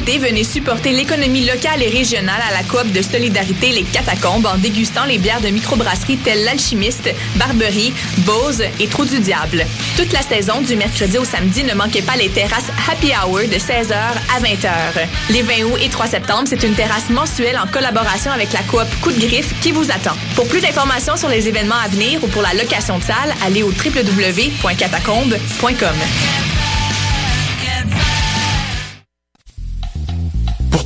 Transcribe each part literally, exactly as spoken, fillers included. été, venez supporter l'économie locale et régionale à la coop de solidarité Les Catacombes en dégustant les bières de microbrasseries telles l'Alchimiste, Barberie, Bose et Trou du Diable. Toute la saison, du mercredi au samedi, ne manquez pas les terrasses Happy Hour de seize heures à vingt heures. Les vingt août et trois septembre, c'est une terrasse mensuelle en collaboration avec la coop Coup de Griffe qui vous attend. Pour plus d'informations sur les événements à venir ou pour la location de salles, allez au w w w point catacombes point com. Pour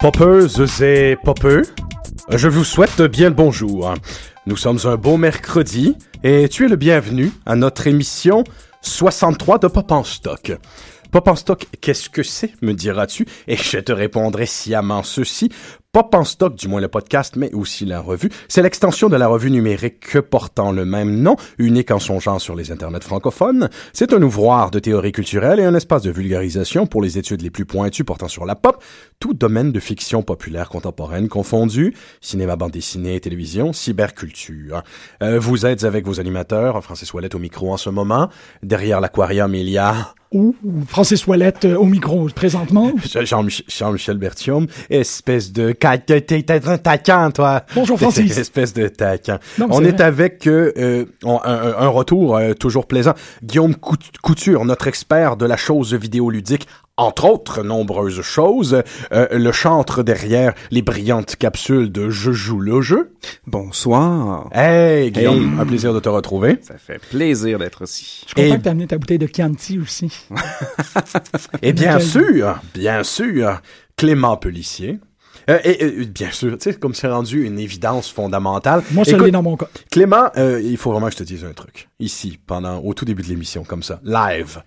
Poppers et Poppers, je vous souhaite bien le bonjour. Nous sommes un beau mercredi et tu es le bienvenu à notre émission soixante-trois de Pop en Stock. Pop en Stock, qu'est-ce que c'est, me diras-tu? Et je te répondrai sciemment ceci. Pop en Stock, du moins le podcast, mais aussi la revue, c'est l'extension de la revue numérique portant le même nom, unique en son genre sur les internets francophones. C'est un ouvroir de théorie culturelle et un espace de vulgarisation pour les études les plus pointues portant sur la pop, tout domaine de fiction populaire contemporaine confondu, cinéma, bande dessinée, télévision, cyberculture. Euh, vous êtes avec vos animateurs, Francis Wallette au micro en ce moment, derrière l'aquarium il y a... Ouh, Francis Wallette euh, au micro présentement. Jean-Mich- Jean-Michel Bertium, espèce de... T'es, t'es, t'es un taquin, toi. Bonjour, Francis. T'es une espèce de taquin. Non, on est vrai. Avec euh, on, un, un retour euh, toujours plaisant. Guillaume Couture, notre expert de la chose vidéoludique, entre autres nombreuses choses. Euh, le chantre derrière les brillantes capsules de « Je joue le jeu ». Bonsoir. Hey, Guillaume, hey. Un plaisir de te retrouver. Ça fait plaisir d'être ici. Je suis content que t'aies amené ta bouteille de Chianti aussi. Et bien sûr, bien sûr, Clément Pelissier. Euh, et, et bien sûr, tu sais, comme c'est rendu une évidence fondamentale. Moi, je l'ai dans mon cas. Clément, euh, il faut vraiment que je te dise un truc. Ici, pendant au tout début de l'émission, comme ça, live.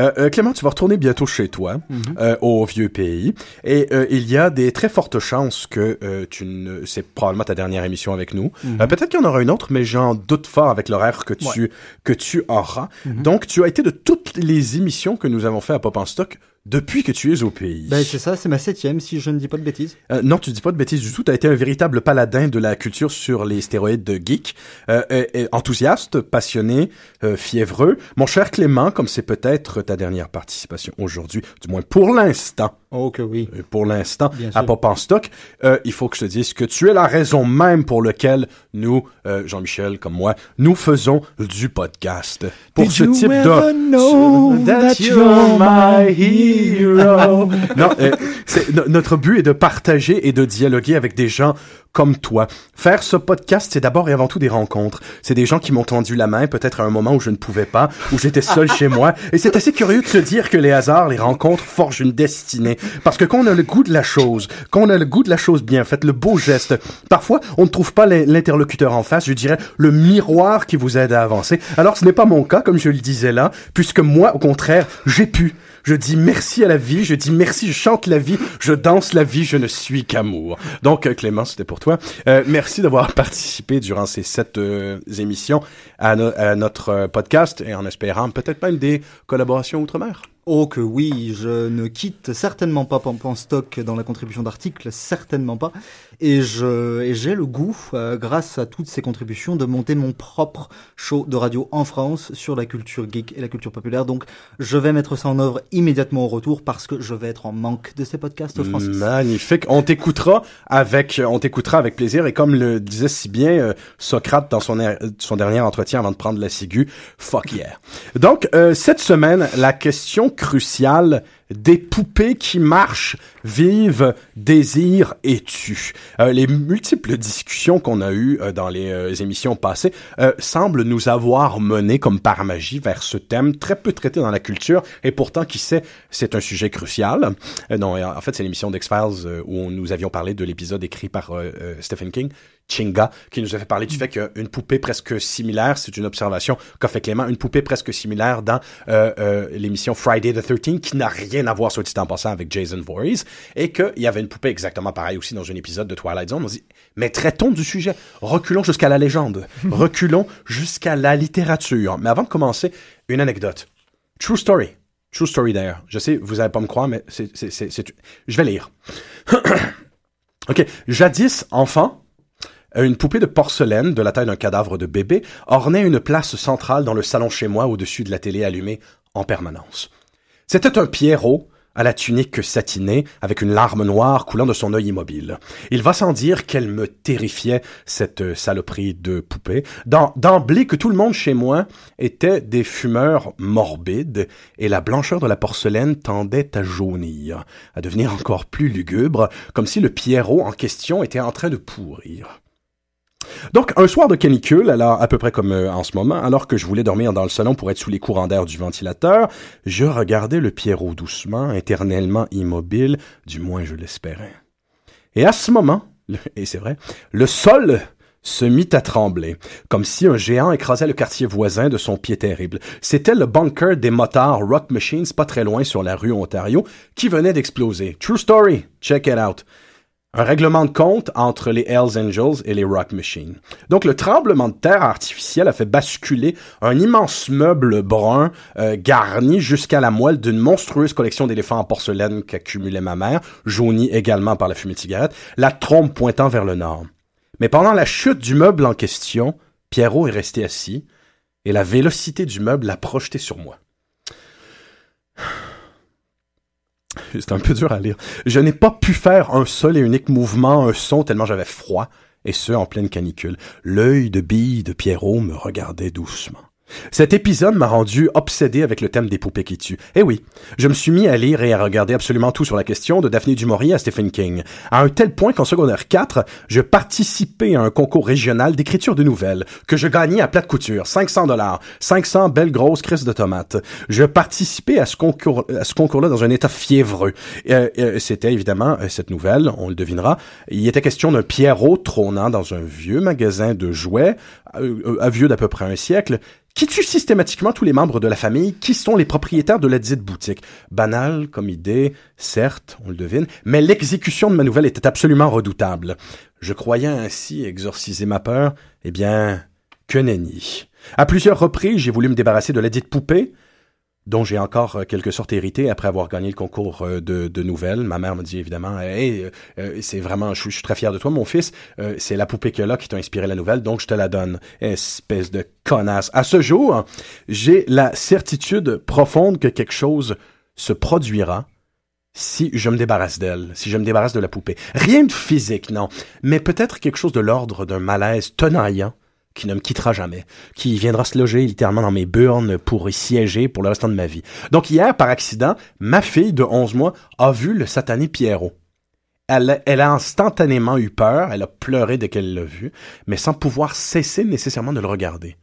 Euh, euh, Clément, tu vas retourner bientôt chez toi, mm-hmm. euh, au vieux pays, et euh, il y a des très fortes chances que euh, tu ne... c'est probablement ta dernière émission avec nous. Mm-hmm. Euh, peut-être qu'il y en aura une autre, mais j'en doute fort avec l'horaire que tu ouais. que tu auras. Mm-hmm. Donc, tu as été de toutes les émissions que nous avons fait à Pop en Stock. Depuis que tu es au pays. Ben, c'est ça, c'est ma septième, si je ne dis pas de bêtises. Euh, non, tu dis pas de bêtises du tout. T'as été un véritable paladin de la culture sur les stéroïdes de geek. Euh, euh, enthousiaste, passionné, euh, fiévreux. Mon cher Clément, comme c'est peut-être ta dernière participation aujourd'hui, du moins pour l'instant. Oh que oui. Pour l'instant, à Pop en Stock, euh, il faut que je te dise que tu es la raison même pour laquelle nous, euh, Jean-Michel comme moi, nous faisons du podcast. Pour Did ce type de... That you're my hero. non, euh, c'est, no, notre but est de partager et de dialoguer avec des gens comme toi. Faire ce podcast, c'est d'abord et avant tout des rencontres. C'est des gens qui m'ont tendu la main, peut-être à un moment où je ne pouvais pas, où j'étais seul chez moi. Et c'est assez curieux de se dire que les hasards, les rencontres forgent une destinée. Parce que quand on a le goût de la chose, quand on a le goût de la chose bien faite, le beau geste, parfois, on ne trouve pas l'interlocuteur en face, je dirais le miroir qui vous aide à avancer. Alors, ce n'est pas mon cas, comme je le disais là, puisque moi, au contraire, j'ai pu. Je dis merci à la vie, je dis merci, je chante la vie, je danse la vie, je ne suis qu'amour. Donc, Clément, c'était pour toi. Euh, merci d'avoir participé durant ces sept euh, émissions à, no- à notre euh, podcast et en espérant peut-être même des collaborations outre-mer. Oh que oui, je ne quitte certainement pas Pop en Stock dans la contribution d'articles, certainement pas. Et je et j'ai le goût, euh, grâce à toutes ces contributions, de monter mon propre show de radio en France sur la culture geek et la culture populaire. Donc je vais mettre ça en œuvre immédiatement au retour parce que je vais être en manque de ces podcasts, Francis. Magnifique, on t'écoutera avec on t'écoutera avec plaisir. Et comme le disait si bien euh, Socrate dans son er, son dernier entretien avant de prendre la ciguë, fuck yeah. Donc euh, cette semaine, la question cruciale des poupées qui marchent, vivent, désirent et tuent. Euh, les multiples discussions qu'on a eues euh, dans les euh, émissions passées euh, semblent nous avoir menés comme par magie vers ce thème très peu traité dans la culture et pourtant, qui sait, c'est un sujet crucial. Euh, non, en fait, c'est l'émission d'X-Files euh, où nous avions parlé de l'épisode écrit par euh, euh, Stephen King, Chinga, qui nous a fait parler du fait qu'une poupée presque similaire, c'est une observation qu'a fait Clément, une poupée presque similaire dans euh, euh, l'émission Friday the thirteenth, qui n'a rien à voir, soit dit en passant, avec Jason Voorhees, et qu'il y avait une poupée exactement pareille aussi dans un épisode de Twilight Zone. On dit, mais traitons du sujet, reculons jusqu'à la légende, reculons jusqu'à la littérature. Mais avant de commencer, une anecdote. True story. True story d'ailleurs. Je sais, vous n'allez pas me croire, mais c'est, c'est, c'est, c'est... je vais lire. OK. Jadis, enfant, une poupée de porcelaine, de la taille d'un cadavre de bébé, ornait une place centrale dans le salon chez moi, au-dessus de la télé allumée en permanence. C'était un Pierrot, à la tunique satinée, avec une larme noire coulant de son œil immobile. Il va sans dire qu'elle me terrifiait, cette saloperie de poupée, dans, d'emblée que tout le monde chez moi était des fumeurs morbides, et la blancheur de la porcelaine tendait à jaunir, à devenir encore plus lugubre, comme si le Pierrot en question était en train de pourrir. Donc, un soir de canicule, alors à peu près comme euh, en ce moment, alors que je voulais dormir dans le salon pour être sous les courants d'air du ventilateur, je regardais le Pierrot doucement, éternellement immobile, du moins je l'espérais. Et à ce moment, le, et c'est vrai, le sol se mit à trembler, comme si un géant écrasait le quartier voisin de son pied terrible. C'était le bunker des motards Rock Machines, pas très loin sur la rue Ontario, qui venait d'exploser. True story, check it out. Un règlement de compte entre les Hells Angels et les Rock Machines. Donc, le tremblement de terre artificiel a fait basculer un immense meuble brun euh, garni jusqu'à la moelle d'une monstrueuse collection d'éléphants en porcelaine qu'accumulait ma mère, jaunie également par la fumée de cigarette, la trompe pointant vers le nord. Mais pendant la chute du meuble en question, Pierrot est resté assis et la vélocité du meuble l'a projeté sur moi. C'est un peu dur à lire. Je n'ai pas pu faire un seul et unique mouvement, un son, tellement j'avais froid, et ce, en pleine canicule. L'œil de bille de Pierrot me regardait doucement. Cet épisode m'a rendu obsédé avec le thème des poupées qui tuent. Eh oui, je me suis mis à lire et à regarder absolument tout sur la question, de Daphné Du Maurier à Stephen King, à un tel point qu'en secondaire quatre, je participais à un concours régional d'écriture de nouvelles, que je gagnais à plate couture, cinq cents dollars, cinq cents belles grosses crises de tomates. Je participais à ce concours, à ce concours-là dans un état fiévreux. Euh, euh, c'était évidemment euh, cette nouvelle, on le devinera. Il était question d'un Pierrot trônant dans un vieux magasin de jouets, euh, euh, à vieux d'à peu près un siècle, qui tue systématiquement tous les membres de la famille qui sont les propriétaires de la dite boutique. Banal comme idée, certes, on le devine, mais l'exécution de ma nouvelle était absolument redoutable. Je croyais ainsi exorciser ma peur, eh bien, que nenni. À plusieurs reprises, j'ai voulu me débarrasser de la dite poupée, dont j'ai encore euh, quelque sorte hérité après avoir gagné le concours euh, de, de nouvelles. Ma mère me dit évidemment, hey, euh, euh, c'est vraiment, je, je suis très fier de toi, mon fils. Euh, c'est la poupée que là qui t'a inspiré la nouvelle, donc je te la donne. Espèce de connasse. À ce jour, j'ai la certitude profonde que quelque chose se produira si je me débarrasse d'elle, si je me débarrasse de la poupée. Rien de physique, non, mais peut-être quelque chose de l'ordre d'un malaise tenaillant, qui ne me quittera jamais, qui viendra se loger littéralement dans mes burnes pour y siéger pour le restant de ma vie. Donc hier, par accident, ma fille de onze mois a vu le satané Pierrot. Elle, elle a instantanément eu peur, elle a pleuré dès qu'elle l'a vu, mais sans pouvoir cesser nécessairement de le regarder.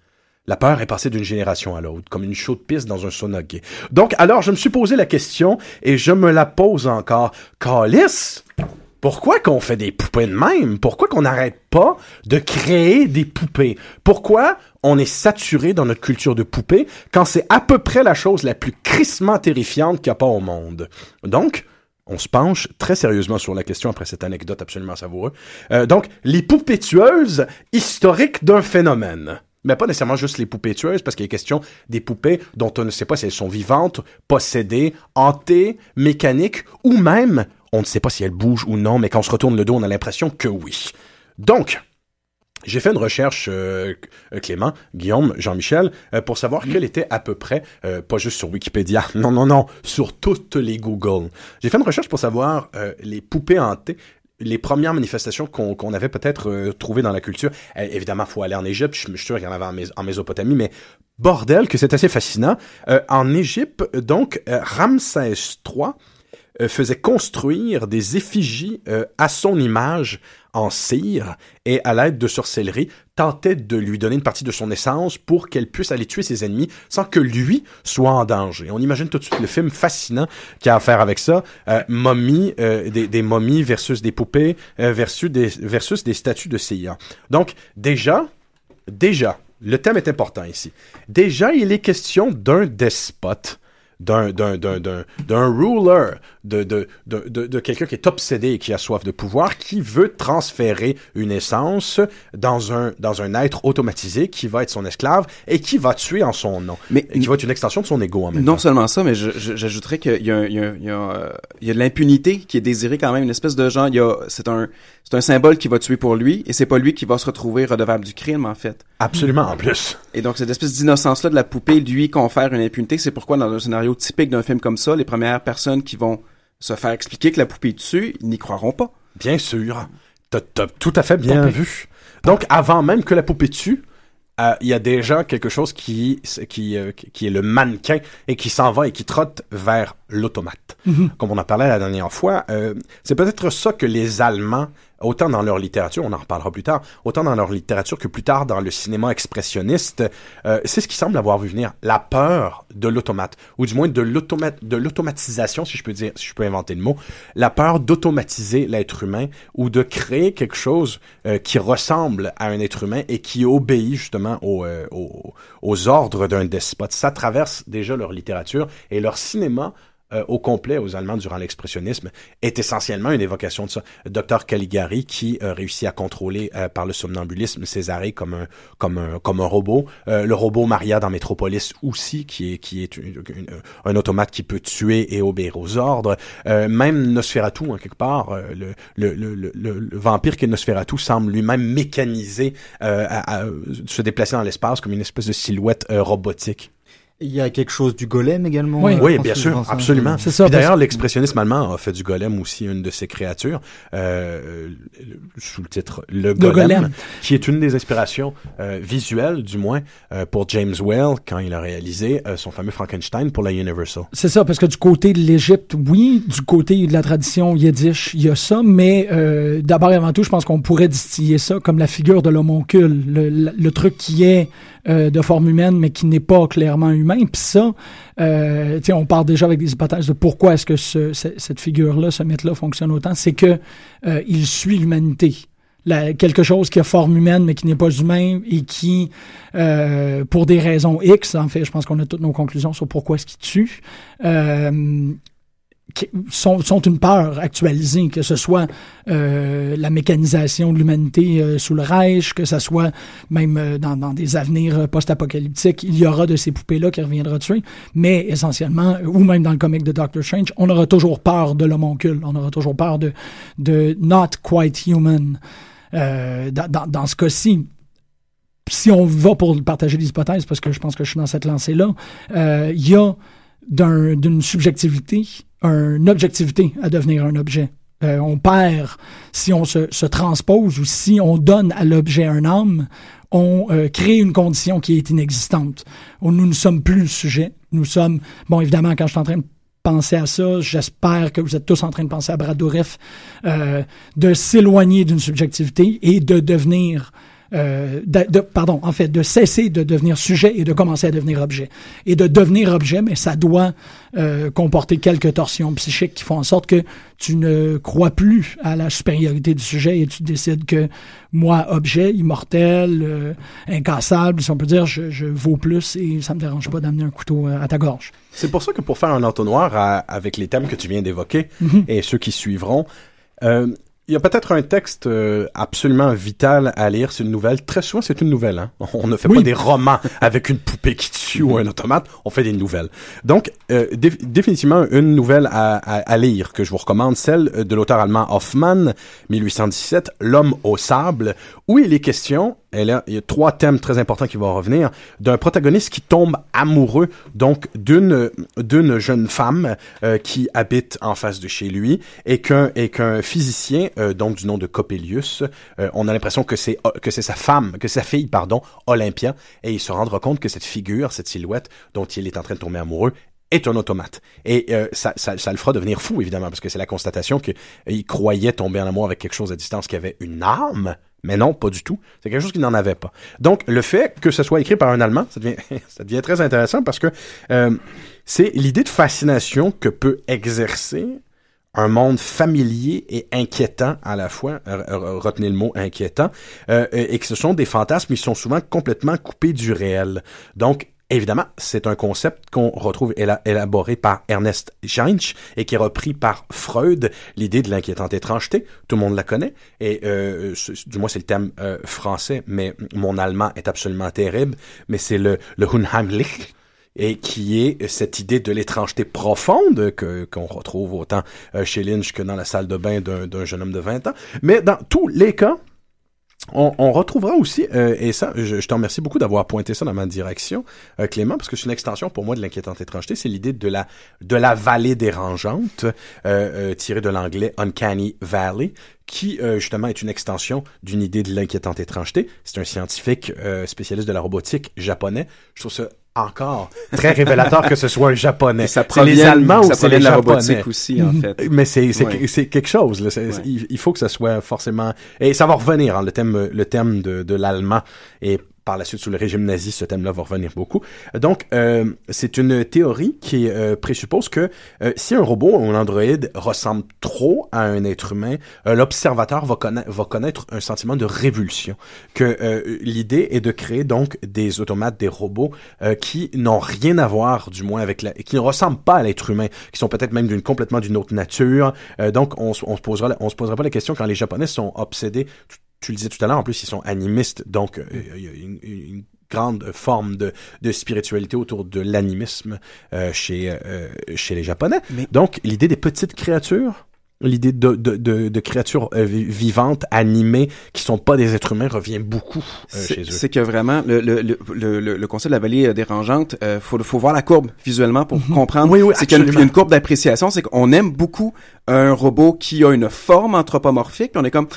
La peur est passée d'une génération à l'autre, comme une chaude piste dans un sauna gay. Donc alors, je me suis posé la question, et je me la pose encore. Calisse! Pourquoi qu'on fait des poupées de même? Pourquoi qu'on n'arrête pas de créer des poupées? Pourquoi on est saturé dans notre culture de poupées quand c'est à peu près la chose la plus crissement terrifiante qu'il n'y a pas au monde? Donc, on se penche très sérieusement sur la question après cette anecdote absolument savoureuse. Euh, donc, les poupées tueuses historiques d'un phénomène. mais pas nécessairement juste les poupées tueuses, parce qu'il est question des poupées dont on ne sait pas si elles sont vivantes, possédées, hantées, mécaniques, ou même, on ne sait pas si elles bougent ou non, mais quand on se retourne le dos, on a l'impression que oui. Donc, j'ai fait une recherche, euh, Clément, Guillaume, Jean-Michel, euh, pour savoir quelle était à peu près, euh, pas juste sur Wikipédia, non, non, non, sur toutes les Google. J'ai fait une recherche pour savoir euh, les poupées hantées, les premières manifestations qu'on, qu'on avait peut-être euh, trouvées dans la culture. Euh, évidemment, il faut aller en Égypte, je suis sûr qu'il y en avait en, Mé- en Mésopotamie, mais bordel que c'est assez fascinant. Euh, en Égypte, donc, euh, Ramsès trois euh, faisait construire des effigies euh, à son image, en cire, et à l'aide de sorcellerie, tentait de lui donner une partie de son essence pour qu'elle puisse aller tuer ses ennemis sans que lui soit en danger. On imagine tout de suite le film fascinant qu'il y a à faire avec ça. Euh, momies, euh, des, des momies versus des poupées, euh, versus, des, versus des statues de cire. Donc, déjà, déjà, le thème est important ici. Déjà, il est question d'un despote. D'un, d'un, d'un, d'un, d'un ruler, de, de, de, de, de quelqu'un qui est obsédé et qui a soif de pouvoir, qui veut transférer une essence dans un, dans un être automatisé qui va être son esclave et qui va tuer en son nom. Mais, et qui va être une extension de son ego en même non temps. Non seulement ça, mais je, je, j'ajouterais qu'il y a, il y a, il y a, il y a de l'impunité qui est désirée quand même, une espèce de genre, il y a, c'est un, c'est un symbole qui va tuer pour lui et c'est pas lui qui va se retrouver redevable du crime en fait. Absolument, en plus. Et donc cette espèce d'innocence-là de la poupée lui confère une impunité, c'est pourquoi dans un scénario typique d'un film comme ça, les premières personnes qui vont se faire expliquer que la poupée tue, ils n'y croiront pas. Bien sûr. T'as, t'as tout à fait bien Pompé. vu. Donc, avant même que la poupée tue, il euh, y a déjà quelque chose qui, qui, euh, qui est le mannequin et qui s'en va et qui trotte vers l'automate. Mm-hmm. Comme on en parlait la dernière fois, euh, c'est peut-être ça que les Allemands, autant dans leur littérature, on en reparlera plus tard, autant dans leur littérature que plus tard dans le cinéma expressionniste, euh, c'est ce qui semble avoir vu venir, la peur de l'automate, ou du moins de, l'automa- de l'automatisation, si je peux dire, si je peux inventer le mot, la peur d'automatiser l'être humain ou de créer quelque chose euh, qui ressemble à un être humain et qui obéit justement au, euh, aux, aux ordres d'un despote. Ça traverse déjà leur littérature et leur cinéma au complet aux Allemands durant l'expressionnisme est essentiellement une évocation de ça. Docteur Caligari qui euh, réussit à contrôler euh, par le somnambulisme Césarée comme un comme un comme un robot, euh, le robot Maria dans Metropolis aussi qui est qui est une, une, un automate qui peut tuer et obéir aux ordres, euh, même Nosferatu en hein, quelque part euh, le, le le le le vampire qui est Nosferatu semble lui-même mécanisé euh, à, à se déplacer dans l'espace comme une espèce de silhouette euh, robotique. Il y a quelque chose du golem également. Oui, oui bien sûr, absolument. C'est ça, Puis d'ailleurs, que... l'expressionnisme allemand a fait du golem aussi une de ses créatures, euh, sous le titre Le Golem, le golem. qui est une des inspirations euh, visuelles, du moins, euh, pour James Whale, quand il a réalisé euh, son fameux Frankenstein pour la Universal. C'est ça, parce que du côté de l'Égypte, oui, du côté de la tradition yiddish, il y a ça, mais euh, d'abord et avant tout, je pense qu'on pourrait distiller ça comme la figure de l'homoncule, le, le, le truc qui est euh, de forme humaine, mais qui n'est pas clairement humain. Puis ça, euh, tu sais, on part déjà avec des hypothèses de pourquoi est-ce que ce, ce, cette figure-là, ce mythe-là fonctionne autant. C'est que euh, il suit l'humanité. La, quelque chose qui a forme humaine mais qui n'est pas humain et qui, euh, pour des raisons X, en fait, je pense qu'on a toutes nos conclusions sur pourquoi est-ce qu'il tue, euh, qui sont, sont une peur actualisée, que ce soit euh, la mécanisation de l'humanité euh, sous le Reich, que ce soit même euh, dans, dans des avenirs post-apocalyptiques, il y aura de ces poupées-là qui reviendront tuer, mais essentiellement, ou même dans le comic de Doctor Strange, on aura toujours peur de l'homoncule, on aura toujours peur de, de not quite human euh, dans, dans, dans ce cas-ci. Si on va pour partager des hypothèses, parce que je pense que je suis dans cette lancée-là, euh, il y a d'un, d'une subjectivité une objectivité à devenir un objet. Euh, on perd, si on se, se transpose ou si on donne à l'objet un âme, on euh, crée une condition qui est inexistante. Nous ne sommes plus le sujet. Nous sommes... Bon, évidemment, quand je suis en train de penser à ça, j'espère que vous êtes tous en train de penser à Bradourif, euh, de s'éloigner d'une subjectivité et de devenir... Euh, de, de, pardon, en fait, de cesser de devenir sujet et de commencer à devenir objet. Et de devenir objet, mais ça doit euh, comporter quelques torsions psychiques qui font en sorte que tu ne crois plus à la supériorité du sujet et tu décides que moi, objet, immortel, euh, incassable, si on peut dire, je, je vaux plus et ça me dérange pas d'amener un couteau à ta gorge. C'est pour ça que pour faire un entonnoir à, avec les thèmes que tu viens d'évoquer mm-hmm. et ceux qui suivront, euh, Il y a peut-être un texte euh, absolument vital à lire, c'est une nouvelle. Très souvent, c'est une nouvelle. Hein? On ne fait oui. pas des romans avec une poupée qui tue ou un automate, on fait des nouvelles. Donc, euh, dé- définitivement, une nouvelle à, à, à lire que je vous recommande, celle de l'auteur allemand Hoffmann, dix-huit cent dix-sept, « L'homme au sable », où il est question... Et là, il y a trois thèmes très importants qui vont revenir. D'un protagoniste qui tombe amoureux, donc d'une d'une jeune femme euh, qui habite en face de chez lui, et qu'un et qu'un physicien, euh, donc du nom de Coppelius, euh, on a l'impression que c'est que c'est sa femme, que c'est sa fille, pardon, Olympia, et il se rendra compte que cette figure, cette silhouette dont il est en train de tomber amoureux, est un automate. Et euh, ça, ça, ça le fera devenir fou, évidemment, parce que c'est la constatation qu'il croyait tomber en amour avec quelque chose à distance qui avait une âme. Mais non, pas du tout. C'est quelque chose qu'il n'en avait pas. Donc, le fait que ce soit écrit par un Allemand, ça devient, ça devient très intéressant parce que euh, c'est l'idée de fascination que peut exercer un monde familier et inquiétant à la fois. Retenez le mot inquiétant. Euh, et que ce sont des fantasmes qui sont souvent complètement coupés du réel. Donc, évidemment, c'est un concept qu'on retrouve éla- élaboré par Ernest Jentsch et qui est repris par Freud, l'idée de l'inquiétante étrangeté. Tout le monde la connaît, et euh, c'est, du moins c'est le terme euh, français, mais mon allemand est absolument terrible, mais c'est le, le Unheimlich, et qui est cette idée de l'étrangeté profonde que qu'on retrouve autant chez Lynch que dans la salle de bain d'un, d'un jeune homme de vingt ans. Mais dans tous les cas, On, on retrouvera aussi, euh, et ça, je, je te remercie beaucoup d'avoir pointé ça dans ma direction, euh, Clément, parce que c'est une extension pour moi de l'inquiétante étrangeté, c'est l'idée de la de la vallée dérangeante, euh, euh, tirée de l'anglais Uncanny Valley, qui euh, justement est une extension d'une idée de l'inquiétante étrangeté. C'est un scientifique euh, spécialiste de la robotique japonais. Je trouve ça encore très révélateur que ce soit un japonais. Ça c'est les Allemands ou c'est les de la japonais. Robotique aussi, en fait. Mais c'est, c'est, ouais. c'est quelque chose. Là. C'est, ouais. il, il faut que ça soit forcément... Et ça va revenir, hein, le thème, le thème de, de l'allemand. Et par la suite, sous le régime nazi, ce thème-là va revenir beaucoup. Donc, euh, c'est une théorie qui euh, présuppose que euh, si un robot ou un androïde ressemble trop à un être humain, euh, l'observateur va, conna- va connaître un sentiment de révulsion. Que euh, l'idée est de créer donc des automates, des robots euh, qui n'ont rien à voir, du moins, avec la... qui ne ressemblent pas à l'être humain, qui sont peut-être même d'une complètement d'une autre nature. Euh, donc, on, on se posera, on se posera pas la question quand les Japonais sont obsédés. Tout Tu le disais tout à l'heure, en plus, ils sont animistes, donc il y a une, une grande forme de, de spiritualité autour de l'animisme euh, chez, euh, chez les Japonais. Mais... Donc, l'idée des petites créatures, l'idée de, de, de, de créatures euh, vivantes, animées, qui sont pas des êtres humains, revient beaucoup euh, c'est, chez eux. C'est que vraiment, le, le, le, le, le concept de la vallée dérangeante, euh, faut, faut voir la courbe visuellement pour mm-hmm. comprendre. Oui, oui, c'est qu'il y a une courbe d'appréciation, c'est qu'on aime beaucoup un robot qui a une forme anthropomorphique, puis on est comme...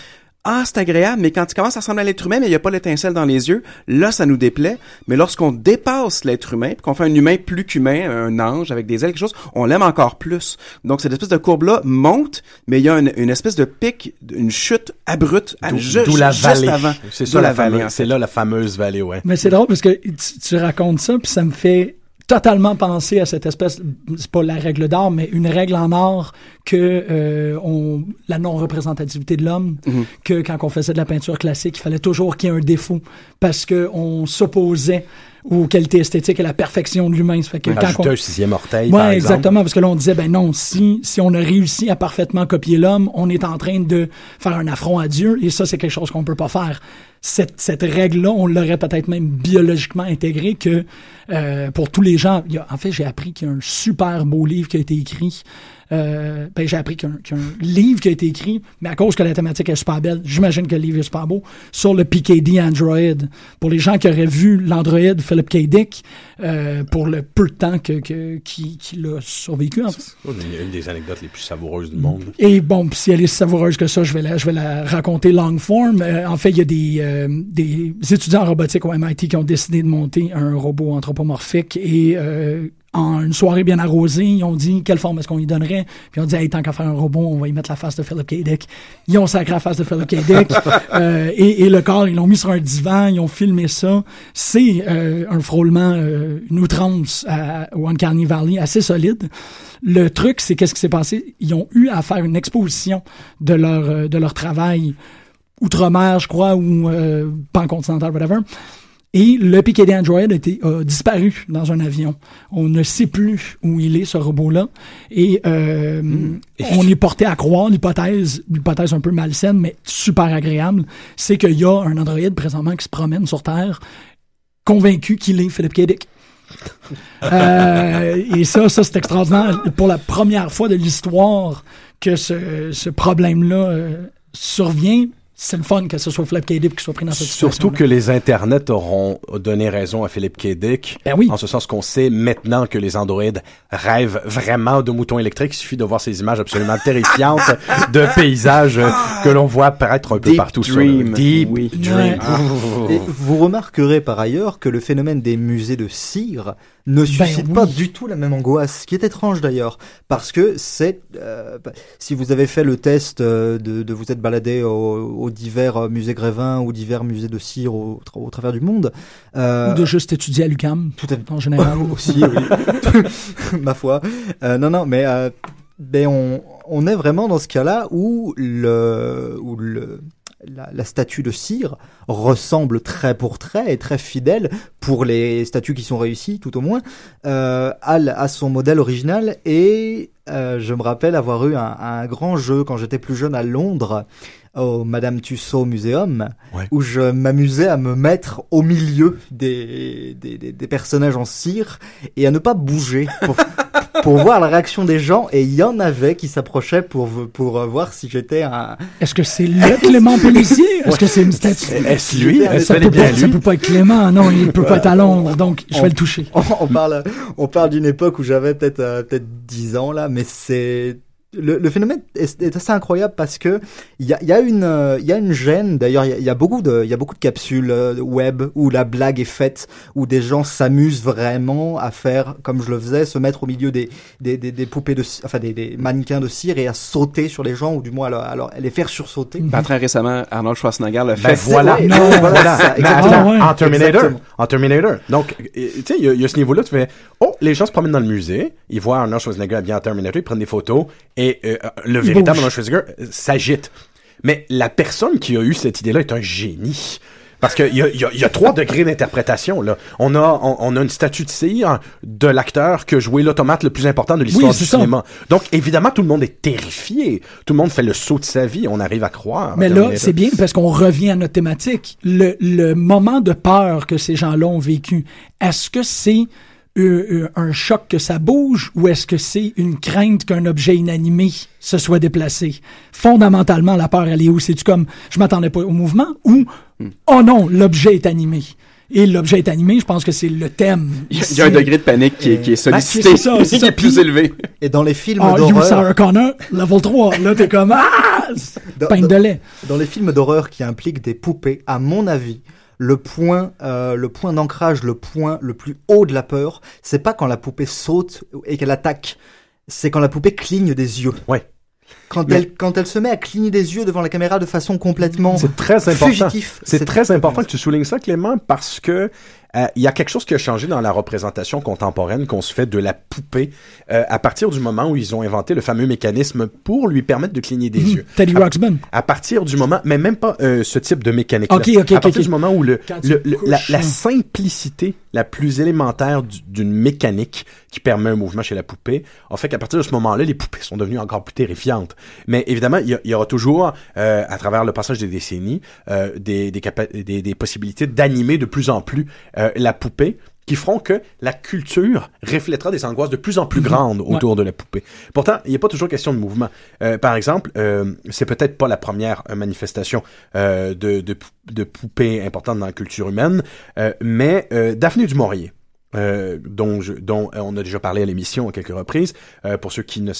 Ah, c'est agréable, mais quand il commence à ressembler à l'être humain, mais il n'y a pas l'étincelle dans les yeux, là, ça nous déplaît. Mais lorsqu'on dépasse l'être humain, puis qu'on fait un humain plus qu'humain, un ange avec des ailes, quelque chose, on l'aime encore plus. Donc, cette espèce de courbe-là monte, mais il y a une, une espèce de pic, une chute abrupte, d'où, juste, d'où la juste vallée. Avant. C'est ça, la, la vallée. Fameuse, en fait. C'est là la fameuse vallée, ouais. Mais c'est drôle parce que tu, tu racontes ça, puis ça me fait... totalement penser à cette espèce, c'est pas la règle d'or, mais une règle en or que euh, on, la non-représentativité de l'homme, mm-hmm. que quand on faisait de la peinture classique, il fallait toujours qu'il y ait un défaut parce que on s'opposait aux qualités esthétiques et à la perfection de l'humain. Ça fait que quand on... un sixième orteil, ouais, par exemple. Exactement, parce que là on disait ben non, si si on a réussi à parfaitement copier l'homme, on est en train de faire un affront à Dieu et ça c'est quelque chose qu'on peut pas faire. Cette, cette règle-là, on l'aurait peut-être même biologiquement intégrée que euh, pour tous les gens... Y a, en fait, j'ai appris qu'il y a un super beau livre qui a été écrit. Euh, ben, j'ai appris qu'il y, un, qu'il y a un livre qui a été écrit, mais à cause que la thématique est super belle, j'imagine que le livre est super beau, sur le P K D Android. Pour les gens qui auraient vu l'Android Philip K. Dick, euh, pour le peu de temps que, que, qu'il, qu'il a survécu. En fait. C'est une des anecdotes les plus savoureuses du monde. Et bon, si elle est savoureuse que ça, je vais la, je vais la raconter long form. Euh, en fait, il y a des... Euh, des étudiants en robotique au M I T qui ont décidé de monter un robot anthropomorphique et euh, en une soirée bien arrosée, ils ont dit quelle forme est-ce qu'on lui donnerait. Puis on dit hey, tant qu'à faire un robot, on va y mettre la face de Philip K. Dick. Ils ont sacré la face de Philip K. Dick euh, et, et le corps, ils l'ont mis sur un divan, ils ont filmé ça. C'est euh, un frôlement, euh, une outrance à, à Uncanny Valley assez solide. Le truc, c'est qu'est-ce qui s'est passé? Ils ont eu à faire une exposition de leur euh, de leur travail outre-mer, je crois, ou euh, pan-continental, whatever. Et le P K D Android a, été, a disparu dans un avion. On ne sait plus où il est, ce robot-là. Et euh, mmh. on est porté à croire l'hypothèse, l'hypothèse un peu malsaine, mais super agréable, c'est qu'il y a un androïde présentement qui se promène sur Terre, convaincu qu'il est Philip K. Dick. euh, et ça, ça c'est extraordinaire. Pour la première fois de l'histoire que ce, ce problème-là euh, survient, c'est le fun que ce soit Philip K. Dick qui soit pris dans cette situation. Surtout que les internets auront donné raison à Philip K. Dick. Ben oui. En ce sens qu'on sait maintenant que les androïdes rêvent vraiment de moutons électriques. Il suffit de voir ces images absolument terrifiantes de paysages que l'on voit apparaître un peu Deep partout dream. sur le Deep oui. Dream. Ouais. Et vous remarquerez par ailleurs que le phénomène des musées de cire ne suscite ben oui. pas du tout la même angoisse, ce qui est étrange d'ailleurs, parce que c'est euh, si vous avez fait le test de, de vous être baladé au, au divers musées Grévin ou divers musées de cire au, au travers du monde, euh, de juste étudier à l'U Q A M, tout à, en général aussi, oui, ma foi. Euh, non, non, mais euh, ben on on est vraiment dans ce cas-là où le où le La, la statue de cire ressemble trait pour trait et très fidèle, pour les statues qui sont réussies tout au moins, euh, à, à son modèle original. Et euh, je me rappelle avoir eu un, un grand jeu quand j'étais plus jeune à Londres, au Madame Tussaud Museum, ouais. où je m'amusais à me mettre au milieu des, des, des, des personnages en cire et à ne pas bouger pour... pour voir la réaction des gens, et il y en avait qui s'approchaient pour pour euh, voir si j'étais un... Est-ce que c'est le Clément Pelissier? Est-ce ouais. que c'est une statue? Est-ce lui? Est-ce ça, peut pas, lui? ça peut pas être Clément, non, il peut pas être à Londres, donc je on, vais le toucher. On, on parle on parle d'une époque où j'avais peut-être euh, peut-être dix ans là, mais c'est... Le, le phénomène est, est assez incroyable parce que il y a, y a une il euh, y a une gêne. D'ailleurs, il y, y a beaucoup de il y a beaucoup de capsules euh, web où la blague est faite, où des gens s'amusent vraiment à faire comme je le faisais, se mettre au milieu des des des, des poupées de enfin des, des mannequins de cire et à sauter sur les gens, ou du moins alors alors les faire sursauter. Pas très récemment, Arnold Schwarzenegger le fait. Ben voilà, ouais, non, voilà. Ça, exactement. Ah ouais. En Terminator, exactement. en Terminator. Donc tu sais, il y, y a ce niveau-là, tu fais oh, les gens se promènent dans le musée, ils voient Arnold Schwarzenegger bien en Terminator, ils prennent des photos. Et euh, le véritable Arnold Schwarzenegger s'agite. Mais la personne qui a eu cette idée-là est un génie. Parce qu'il y, y, y a trois degrés d'interprétation. Là. On, a, on, on a une statue de cire de l'acteur qui a joué l'automate le plus important de l'histoire oui, du ça. cinéma. Donc, évidemment, tout le monde est terrifié. Tout le monde fait le saut de sa vie. On arrive à croire. Mais là, c'est bien parce qu'on revient à notre thématique. Le, le moment de peur que ces gens-là ont vécu, est-ce que c'est... Euh, euh, un choc que ça bouge, ou est-ce que c'est une crainte qu'un objet inanimé se soit déplacé? Fondamentalement, la peur, elle est où? C'est-tu comme, je m'attendais pas au mouvement, ou, mm. oh non, l'objet est animé? Et l'objet est animé, je pense que c'est le thème. Il y a, il y a un degré de panique qui, euh, qui est sollicité, ben, c'est ça, c'est ça, qui est plus élevé. Et dans les films oh, d'horreur... You Sarah Connor, level trois, là t'es comme, ah! Dans, peine de lait. Dans les films d'horreur qui impliquent des poupées, à mon avis... Le point, euh, le point d'ancrage, le point le plus haut de la peur, c'est pas quand la poupée saute et qu'elle attaque, c'est quand la poupée cligne des yeux. Ouais. Quand Mais... elle, quand elle se met à cligner des yeux devant la caméra de façon complètement fugitive. C'est très important. C'est, c'est très important que tu soulignes ça, Clément, parce que il euh, y a quelque chose qui a changé dans la représentation contemporaine qu'on se fait de la poupée euh, à partir du moment où ils ont inventé le fameux mécanisme pour lui permettre de cligner des mmh, yeux. Teddy Ruxpin. À, à partir du moment, mais même pas euh, ce type de mécanique. Okay, okay, à okay, partir okay. du moment où le, le, le la, la simplicité la plus élémentaire du, d'une mécanique qui permet un mouvement chez la poupée, en fait qu'à partir de ce moment-là, les poupées sont devenues encore plus terrifiantes. Mais évidemment, il y, y aura toujours, euh, à travers le passage des décennies, euh, des, des, capa- des, des possibilités d'animer de plus en plus euh, la poupée, qui feront que la culture reflètera des angoisses de plus en plus grandes autour ouais. de la poupée. Pourtant, il n'y a pas toujours question de mouvement. Euh, par exemple, euh, c'est peut-être pas la première manifestation euh, de, de, de poupée importante dans la culture humaine, euh, mais euh, Daphné Du Maurier, Euh, dont, je, dont on a déjà parlé à l'émission à quelques reprises. Euh, pour ceux qui ne,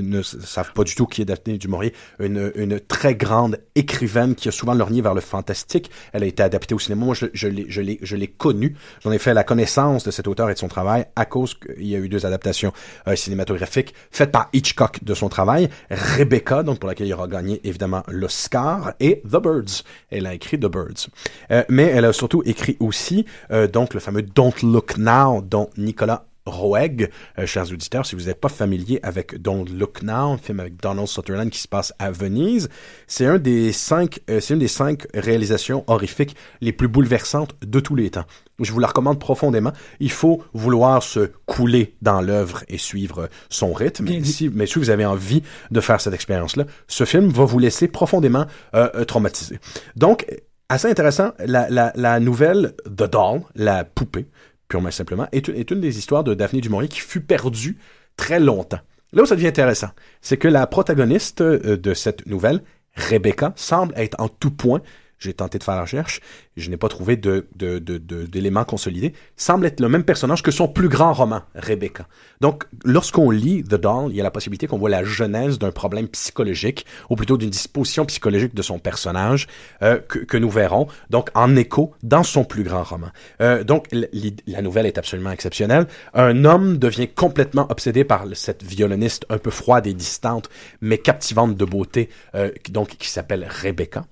ne savent pas du tout qui est Daphné Du Maurier, une, une très grande écrivaine qui a souvent lorgné vers le fantastique. Elle a été adaptée au cinéma. Moi, je, je, l'ai, je, l'ai, je l'ai connue. J'en ai fait la connaissance de cet auteur et de son travail à cause qu'il y a eu deux adaptations euh, cinématographiques faites par Hitchcock de son travail. Rebecca, donc pour laquelle il aura gagné évidemment l'Oscar, et The Birds. Elle a écrit The Birds. Euh, mais elle a surtout écrit aussi euh, donc le fameux Don't Look Now, dont Nicolas Roeg, euh, chers auditeurs, si vous n'êtes pas familier avec Don't Look Now, un film avec Donald Sutherland qui se passe à Venise, c'est un des cinq, euh, c'est une des cinq réalisations horrifiques les plus bouleversantes de tous les temps. Je vous la recommande profondément. Il faut vouloir se couler dans l'œuvre et suivre son rythme. Bien si, mais si vous avez envie de faire cette expérience-là, ce film va vous laisser profondément euh, traumatisé. Donc, assez intéressant, la, la, la nouvelle The Doll, la poupée, purement et simplement, est une, est une des histoires de Daphné Du Maurier qui fut perdue très longtemps. Là où ça devient intéressant, c'est que la protagoniste de cette nouvelle, Rebecca, semble être en tout point, j'ai tenté de faire la recherche, je n'ai pas trouvé de, de, de, de, d'éléments consolidés, semble être le même personnage que son plus grand roman, Rebecca. Donc, lorsqu'on lit The Doll, il y a la possibilité qu'on voit la genèse d'un problème psychologique, ou plutôt d'une disposition psychologique de son personnage, euh, que, que nous verrons, donc en écho, dans son plus grand roman. Euh, donc, l- l- la nouvelle est absolument exceptionnelle. Un homme devient complètement obsédé par cette violoniste un peu froide et distante, mais captivante de beauté, euh, donc qui s'appelle Rebecca.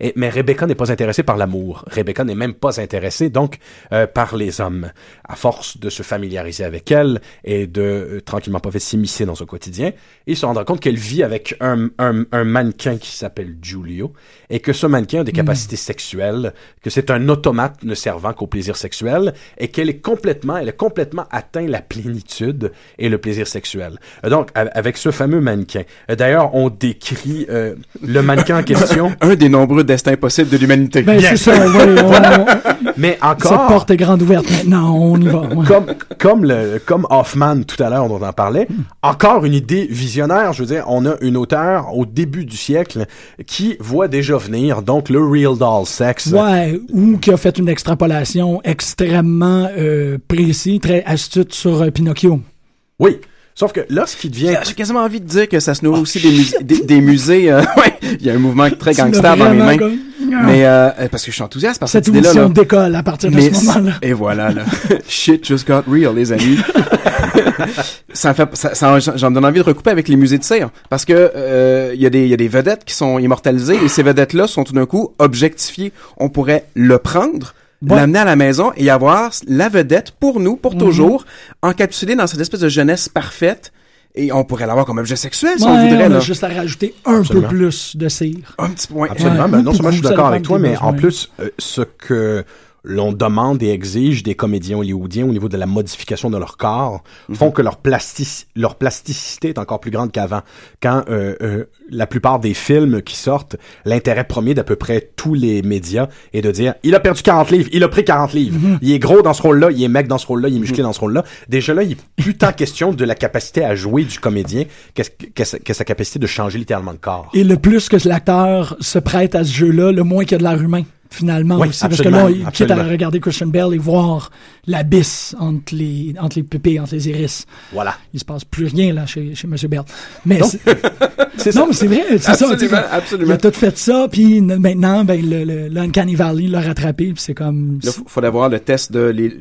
Et, mais Rebecca n'est pas intéressée par l'amour. Rebecca n'est même pas intéressée, donc, euh, par les hommes. À force de se familiariser avec elle et de euh, tranquillement pas fait s'immiscer dans son quotidien, il se rendra compte qu'elle vit avec un, un, un mannequin qui s'appelle Giulio et que ce mannequin a des capacités mmh. sexuelles, que c'est un automate ne servant qu'au plaisir sexuel et qu'elle est complètement, elle a complètement atteint la plénitude et le plaisir sexuel. Donc, avec ce fameux mannequin. D'ailleurs, on décrit euh, le mannequin en question. Un des nombreux destin possible de l'humanité. Ben, yes. C'est ça, oui. On, on, mais encore... Cette porte est grande ouverte maintenant, on y va. Ouais. Comme, comme, le, comme Hoffman, tout à l'heure, on en parlait, mm. encore une idée visionnaire, je veux dire, on a une auteure au début du siècle qui voit déjà venir, donc, le real doll sex. Ouais, ou qui a fait une extrapolation extrêmement euh, précise, très astute sur euh, Pinocchio. Oui. Sauf que là, ce qui devient... J'ai quasiment envie de dire que ça se nourrit oh, aussi des, mus... des, des musées. Euh... Il y a un mouvement très gangster dans mes mains. Comme... Mais euh, parce que je suis enthousiaste par cette, cette idée-là. Cette émission décolle à partir de mais... ce moment-là. Et voilà, là. Shit just got real, les amis. ça fait, ça, ça, j'en me donne envie de recouper avec les musées de cire. Parce que il euh, y a des, il y a des vedettes qui sont immortalisées et ces vedettes-là sont tout d'un coup objectifiées. On pourrait le prendre. Bon. L'amener à la maison et avoir la vedette pour nous, pour mm-hmm. toujours, encapsulée dans cette espèce de jeunesse parfaite. Et on pourrait l'avoir comme objet sexuel, si ouais, on voudrait. On là. Juste à rajouter un absolument. Peu plus de cire. Un petit point. Absolument. Ouais. Ben non seulement je suis d'accord avec toi, mais en plus, euh, ce que l'on demande et exige des comédiens hollywoodiens au niveau de la modification de leur corps mm-hmm. font que leur, plastic- leur plasticité est encore plus grande qu'avant. Quand euh, euh, la plupart des films qui sortent, l'intérêt premier d'à peu près tous les médias est de dire « Il a perdu quarante livres, il a pris quarante livres, mm-hmm. il est gros dans ce rôle-là, il est mec dans ce rôle-là, il est musclé mm-hmm. dans ce rôle-là. » Déjà là, il n'est plus tant question de la capacité à jouer du comédien que sa capacité de changer littéralement de corps. Et le plus que l'acteur se prête à ce jeu-là, le moins qu'il y a de l'air humain. Finalement oui, aussi, parce que là, il quitte à regarder Christian Bale et voir l'abysse entre les, entre les pupilles, entre les iris. Voilà. Il se passe plus rien, là, chez, chez M. Bale. Mais c'est, c'est non, mais c'est vrai, c'est absolument, ça. Absolument, absolument. Il a tout fait ça, puis maintenant, ben, le, le, l'Uncanny Valley l'a rattrapé, puis c'est comme... Il faut avoir le test de... Les...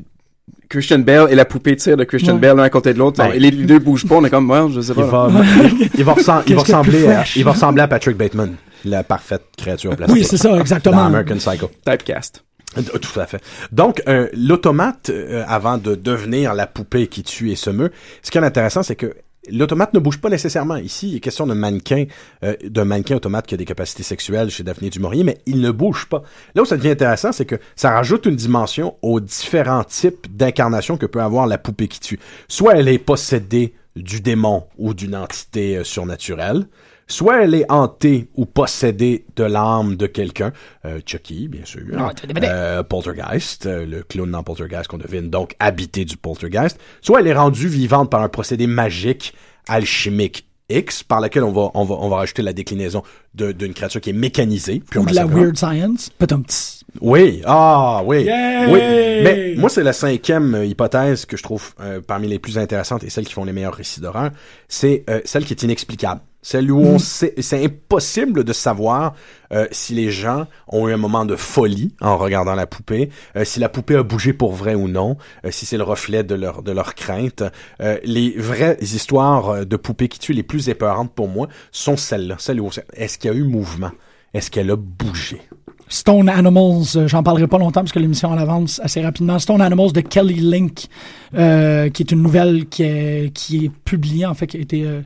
Christian Bale et la poupée tire de Christian ouais. Bale l'un à côté de l'autre. Ouais. Les deux bougent pas, on est comme, ouais, je sais pas. Il va, il, il va, ressembler, il va ressembler à, il va ressembler à Patrick Bateman, la parfaite créature plastique. Oui, c'est ça, exactement. Dans American Psycho. Typecast. Tout à fait. Donc, euh, l'automate, euh, avant de devenir la poupée qui tue et se meut, ce qui est intéressant, c'est que l'automate ne bouge pas nécessairement. Ici, il est question d'un mannequin, euh, d'un mannequin automate qui a des capacités sexuelles chez Daphné Du Maurier, mais il ne bouge pas. Là où ça devient intéressant, c'est que ça rajoute une dimension aux différents types d'incarnations que peut avoir la poupée qui tue. Soit elle est possédée du démon ou d'une entité euh, surnaturelle, soit elle est hantée ou possédée de l'âme de quelqu'un, euh, Chucky, bien sûr, euh, Poltergeist, euh, le clown dans Poltergeist qu'on devine donc habité du Poltergeist, soit elle est rendue vivante par un procédé magique, alchimique X, par laquelle on va, on va, on va rajouter la déclinaison de, d'une créature qui est mécanisée. Ou de la weird science, peut-être un petit... Oui, ah oui, Yay! Oui. Mais moi, c'est la cinquième euh, hypothèse que je trouve euh, parmi les plus intéressantes et celles qui font les meilleurs récits d'horreur, c'est euh, celle qui est inexplicable. Celle où on sait, c'est impossible de savoir euh, si les gens ont eu un moment de folie en regardant la poupée, euh, si la poupée a bougé pour vrai ou non, euh, si c'est le reflet de leur de leur crainte. Euh, les vraies histoires de poupées qui tuent les plus épeurantes pour moi sont celles-là, celles où on sait, est-ce qu'il y a eu mouvement? Est-ce qu'elle a bougé? Stone Animals, euh, j'en parlerai pas longtemps parce que l'émission en avance assez rapidement. Stone Animals de Kelly Link, euh, qui est une nouvelle qui est, qui est publiée, en fait, qui a été euh,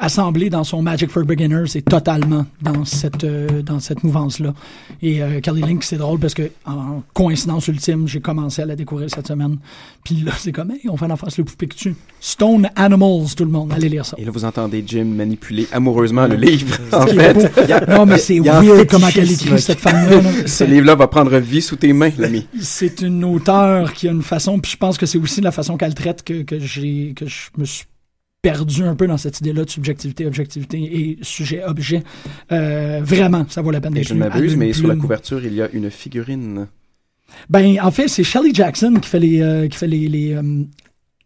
assemblée dans son Magic for Beginners et totalement dans cette euh, dans cette mouvance-là. Et euh, Kelly Link, c'est drôle parce que, en coïncidence ultime, j'ai commencé à la découvrir cette semaine. Puis là, c'est comme, hey, on fait en face le poupée que tu. Stone Animals, tout le monde, allez lire ça. Et là, vous entendez Jim manipuler amoureusement le livre, en fait. A, non, mais c'est weird comment elle écrit cette femme-là. Ce livre-là va prendre vie sous tes mains, l'ami. C'est une auteure qui a une façon, puis je pense que c'est aussi la façon qu'elle traite que, que j'ai, que je me suis perdu un peu dans cette idée-là de subjectivité, objectivité et sujet-objet. Euh, vraiment, ça vaut la peine d'être lu. Je m'abuse, mais sur la couverture, il y a une figurine. Ben, en fait, c'est Shelley Jackson qui fait les, euh, qui fait les, les euh,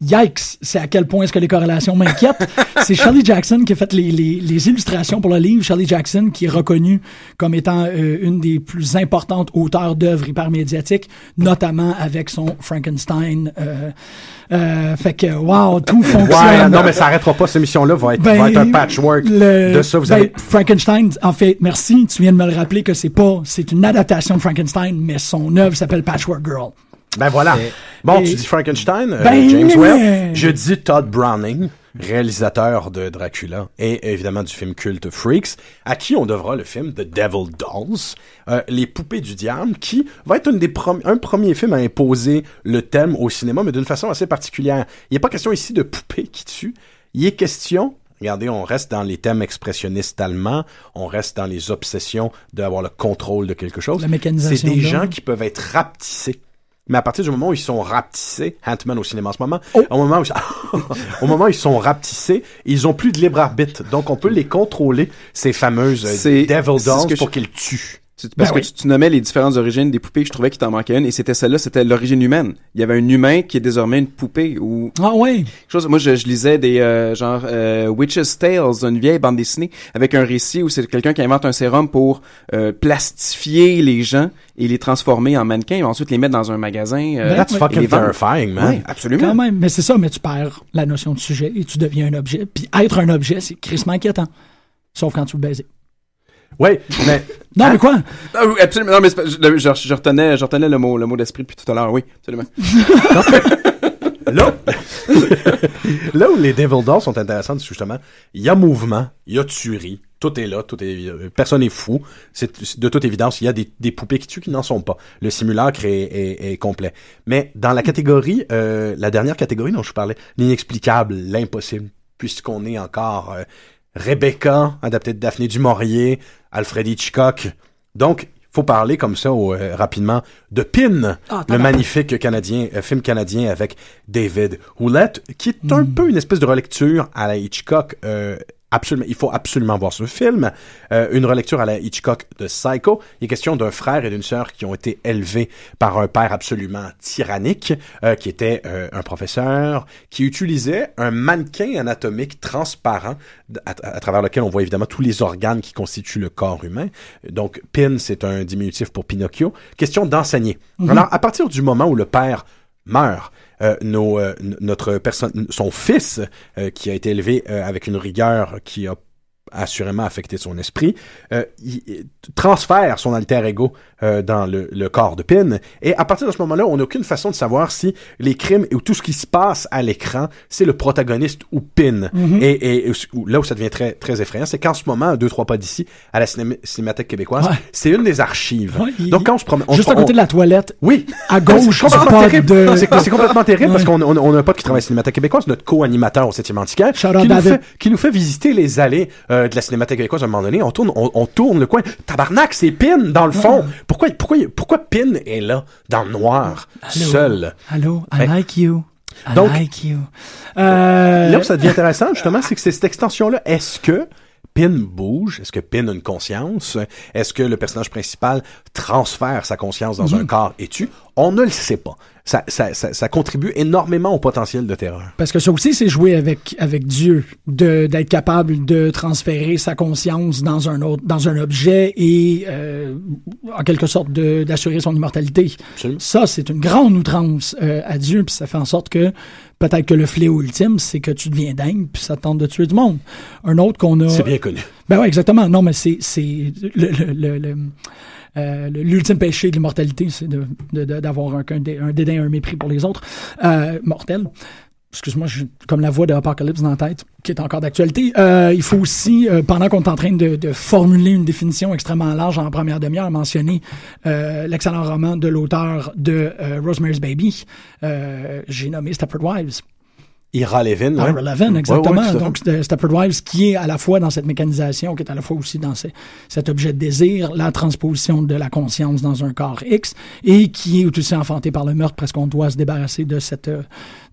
yikes, c'est à quel point est-ce que les corrélations m'inquiètent. C'est Shirley Jackson qui a fait les, les, les illustrations pour le livre. Shirley Jackson qui est reconnue comme étant euh, une des plus importantes auteurs d'œuvres hypermédiatiques, notamment avec son Frankenstein. Euh, euh, fait que, wow, tout fonctionne. Ouais, non, mais ça n'arrêtera pas. Cette émission-là va être, ben, va être un patchwork le, de ça. Vous ben, avez... Frankenstein, en fait, merci, tu viens de me le rappeler que c'est pas, c'est une adaptation de Frankenstein, mais son œuvre s'appelle Patchwork Girl. Ben voilà. Et, bon, et, tu dis Frankenstein, ben, euh, James Whale. Je dis Todd Browning, réalisateur de Dracula et évidemment du film culte Freaks, à qui on devra le film The Devil Dolls, euh, Les Poupées du Diable, qui va être une des prom- un premier film à imposer le thème au cinéma, mais d'une façon assez particulière. Il n'est pas question ici de poupées qui tuent. Il est question... Regardez, on reste dans les thèmes expressionnistes allemands, on reste dans les obsessions d'avoir le contrôle de quelque chose. La mécanisation. C'est des là. gens qui peuvent être rapetissés. Mais à partir du moment où ils sont rapetissés, Ant-Man au cinéma en ce moment, oh. au, moment où, au moment où ils sont rapetissés, ils ont plus de libre arbitre. Donc, on peut les contrôler, ces fameuses c'est, Devil Dolls, pour je... qu'ils tuent. Parce ben que oui. tu, tu nommais les différentes origines des poupées, je trouvais qu'il t'en manquait une, et c'était celle-là, c'était l'origine humaine. Il y avait un humain qui est désormais une poupée, ou... Ah ouais! Chose, moi, je, je lisais des, euh, genre, euh, Witches' Tales, une vieille bande dessinée, avec un récit où c'est quelqu'un qui invente un sérum pour euh, plastifier les gens et les transformer en mannequins, et ensuite les mettre dans un magasin. Euh, That's fucking terrifying, man! Oui, absolument. Quand même, mais c'est ça, mais tu perds la notion de sujet, et tu deviens un objet, puis être un objet, c'est crissement inquiétant. Sauf quand tu le baises. Oui, mais... Non, mais quoi? Non, absolument. Non, mais je, je, je, retenais, je retenais le mot, le mot d'esprit depuis tout à l'heure. Oui, absolument. Là, là où les Devil Dolls sont intéressantes, c'est justement, il y a mouvement, il y a tuerie, tout est là, tout est, personne n'est fou. C'est, de toute évidence, il y a des, des poupées qui tuent qui n'en sont pas. Le simulacre est, est, est complet. Mais dans la catégorie, euh, la dernière catégorie dont je vous parlais, l'inexplicable, l'impossible, puisqu'on est encore... Euh, Rebecca, adaptée de Daphné Du Maurier, Alfred Hitchcock. Donc, il faut parler comme ça au, euh, rapidement de Pin, ah, le magnifique canadien, euh, film canadien avec David Hewlett, qui est mm. un peu une espèce de relecture à la Hitchcock. Euh, absolument, il faut absolument voir ce film. Euh, une relecture à la Hitchcock de Psycho. Il est question d'un frère et d'une sœur qui ont été élevés par un père absolument tyrannique, euh, qui était euh, un professeur, qui utilisait un mannequin anatomique transparent À, à, à travers lequel on voit évidemment tous les organes qui constituent le corps humain. Donc, Pin, c'est un diminutif pour Pinocchio. Question d'enseigner. Mm-hmm. Alors, à partir du moment où le père meurt, euh, nos, euh, notre personne, son fils, euh, qui a été élevé euh, avec une rigueur qui a assurément affecté son esprit, euh, il transfère son alter ego euh, dans le, le corps de Pin. Et à partir de ce moment-là, on n'a aucune façon de savoir si les crimes ou tout ce qui se passe à l'écran, c'est le protagoniste ou Pin. Mm-hmm. Et, et, et là où ça devient très, très effrayant, c'est qu'en ce moment, deux, trois pas d'ici, à la ciné- Cinémathèque québécoise, ouais. c'est une des archives. Ouais, donc quand on se promène... Juste on, à côté on, de la toilette. Oui. À gauche. C'est complètement terrible. De... Non, c'est, c'est complètement terrible ouais. parce qu'on on, on a un pote qui travaille à la Cinémathèque québécoise, notre co-animateur au septième antiquaire, qui nous, fait, qui nous fait visiter les allées euh, de la Cinémathèque québécoise. À un moment donné, on tourne, on, on tourne le coin. Tabarnak, c'est Pin, dans le fond. Ah. Pourquoi, pourquoi, pourquoi Pin est là, dans le noir, Hello. seul? Allô, I like you. I Donc, like you. Euh... Là où ça devient intéressant, justement, c'est que c'est cette extension-là. Est-ce que Pin bouge? Est-ce que Pin a une conscience? Est-ce que le personnage principal transfère sa conscience dans mmh. un corps et tue? On ne le sait pas. Ça, ça, ça, ça contribue énormément au potentiel de terreur. Parce que ça aussi, c'est jouer avec, avec Dieu, de, d'être capable de transférer sa conscience dans un autre, dans un objet et, euh, en quelque sorte, de, d'assurer son immortalité. Absolument. Ça, c'est une grande outrance euh, à Dieu, puis ça fait en sorte que peut-être que le fléau ultime, c'est que tu deviens dingue, puis ça tente de tuer du monde. Un autre qu'on a... C'est bien connu. Ben ouais, exactement. Non, mais c'est, c'est le, le, le, le... euh, l'ultime péché de l'immortalité, c'est de, de, de, d'avoir un, un, un dédain, un mépris pour les autres. Euh, mortel. Excuse-moi, je, comme la voix de Apocalypse dans la tête, qui est encore d'actualité. Euh, il faut aussi, euh, pendant qu'on est en train de, de formuler une définition extrêmement large en première demi-heure, mentionner euh, l'excellent roman de l'auteur de euh, Rosemary's Baby. Euh, j'ai nommé Stepford Wives. Ira Levin. Ira ouais. Levin, exactement. Ouais, ouais, donc, Stepford Wives, qui est à la fois dans cette mécanisation, qui est à la fois aussi dans ce, cet objet de désir, la transposition de la conscience dans un corps X, et qui est aussi enfanté par le meurtre, parce qu'on doit se débarrasser de cette...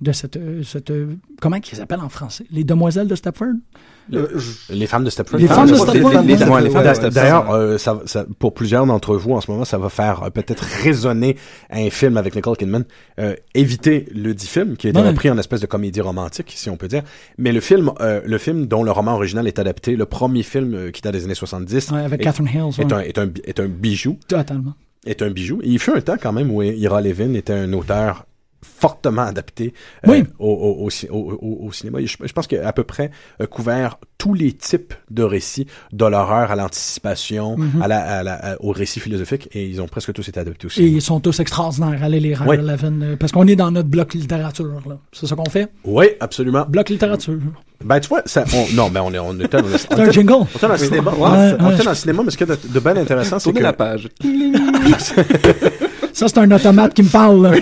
de cette, cette comment ils s'appellent en français? Les demoiselles de Stepford? Le, les femmes de Stepford. Les femmes de Stepford. D'ailleurs, euh, ça, ça, pour plusieurs d'entre vous, en ce moment, ça va faire euh, peut-être résonner un film avec Nicole Kidman. Euh, éviter le dit film, qui est ouais. repris en espèce de comédie romantique, si on peut dire. Mais le film, euh, le film dont le roman original est adapté, le premier film euh, qui date des années soixante-dix, ouais, avec est, Catherine Hills, est, ouais. un, est, un, est un bijou. Totalement. Est un bijou. Et il fut un temps quand même où Ira Levin était un auteur fortement adapté euh, oui. au, au, au, au, au cinéma. Je, je pense qu'à peu près euh, couvert tous les types de récits, de l'horreur à l'anticipation, mm-hmm. à la, à la, au récit philosophique, et ils ont presque tous été adaptés aussi. Et ils sont tous extraordinaires. Allez les oui. Levin, parce qu'on est dans notre bloc littérature, là. C'est ça qu'on fait? Oui, absolument. Bloc littérature. Ben, tu vois, ça, on, non, mais on est, on est, on est, on était dans le cinéma. On était dans, ouais, dans le cinéma, mais ce qui est de, de bien intéressant, c'est que... la page. Ça, c'est un automate qui me parle.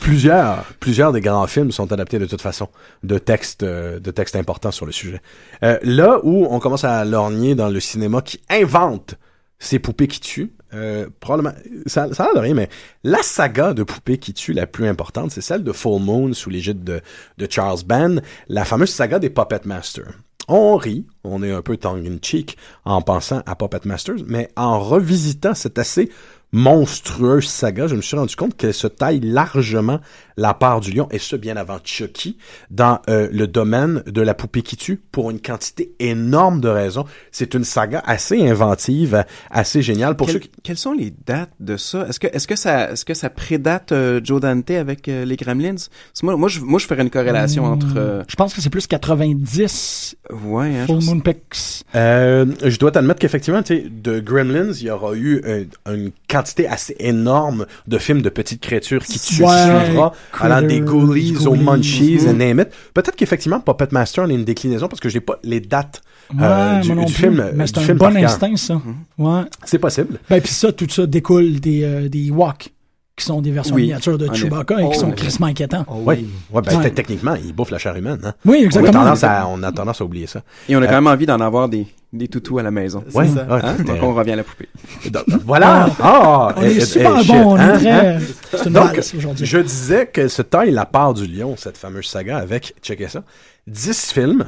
plusieurs, plusieurs des grands films sont adaptés de toute façon, de textes, euh, de textes importants sur le sujet. Euh, là où on commence à lorgner dans le cinéma qui invente ces poupées qui tuent, euh, probablement, ça, ça a l'air de rien, mais la saga de poupées qui tuent la plus importante, c'est celle de Full Moon sous l'égide de, de Charles Band, la fameuse saga des Puppet Masters. On rit, on est un peu tongue in cheek en pensant à Puppet Masters, mais en revisitant cet assez monstrueuse saga, je me suis rendu compte qu'elle se taille largement la part du lion, et ce bien avant Chucky, dans euh, le domaine de la poupée qui tue, pour une quantité énorme de raisons. C'est une saga assez inventive, assez géniale. Pour Quel, ceux qui... Quelles sont les dates de ça? Est-ce que est-ce que ça est-ce que ça prédate euh, Joe Dante avec euh, les Gremlins? Moi, moi, je, moi, je ferais une corrélation hum, entre. Euh... Je pense que c'est plus quatre-vingt-dix. Ouais. Hein, Full Moon Pex. Euh, je dois t'admettre qu'effectivement, tu sais, de Gremlins, il y aura eu euh, une quantité assez énorme de films de petites créatures qui tuent, ouais, suivra, allant des Ghoulies aux Munchies, mm-hmm. and name it. Peut-être qu'effectivement, Puppet Master est une déclinaison, parce que j'ai pas les dates euh, ouais, du, du film. Mais c'est un bon instinct, ça. Mm-hmm. Ouais. C'est possible. Ben, puis ça, tout ça découle des, euh, des Ewoks, qui sont des versions oui. miniatures de Chewbacca, oh, et qui sont crissement inquiétants. Oh, oui, ouais, ben, ouais. techniquement, ils bouffent la chair humaine. Hein? Oui, exactement. On a, tendance à, on a tendance à oublier ça. Et on a euh, quand même envie d'en avoir des, des toutous à la maison. Oui, ouais, hein? hein? Donc on revient à la poupée. Donc, voilà! Ah, oh, on est super hey, bon, shit, on hein? est très... Hein? C'est une donc, aujourd'hui. Je disais que se taille la part du lion, cette fameuse saga, avec, checkez ça, dix films,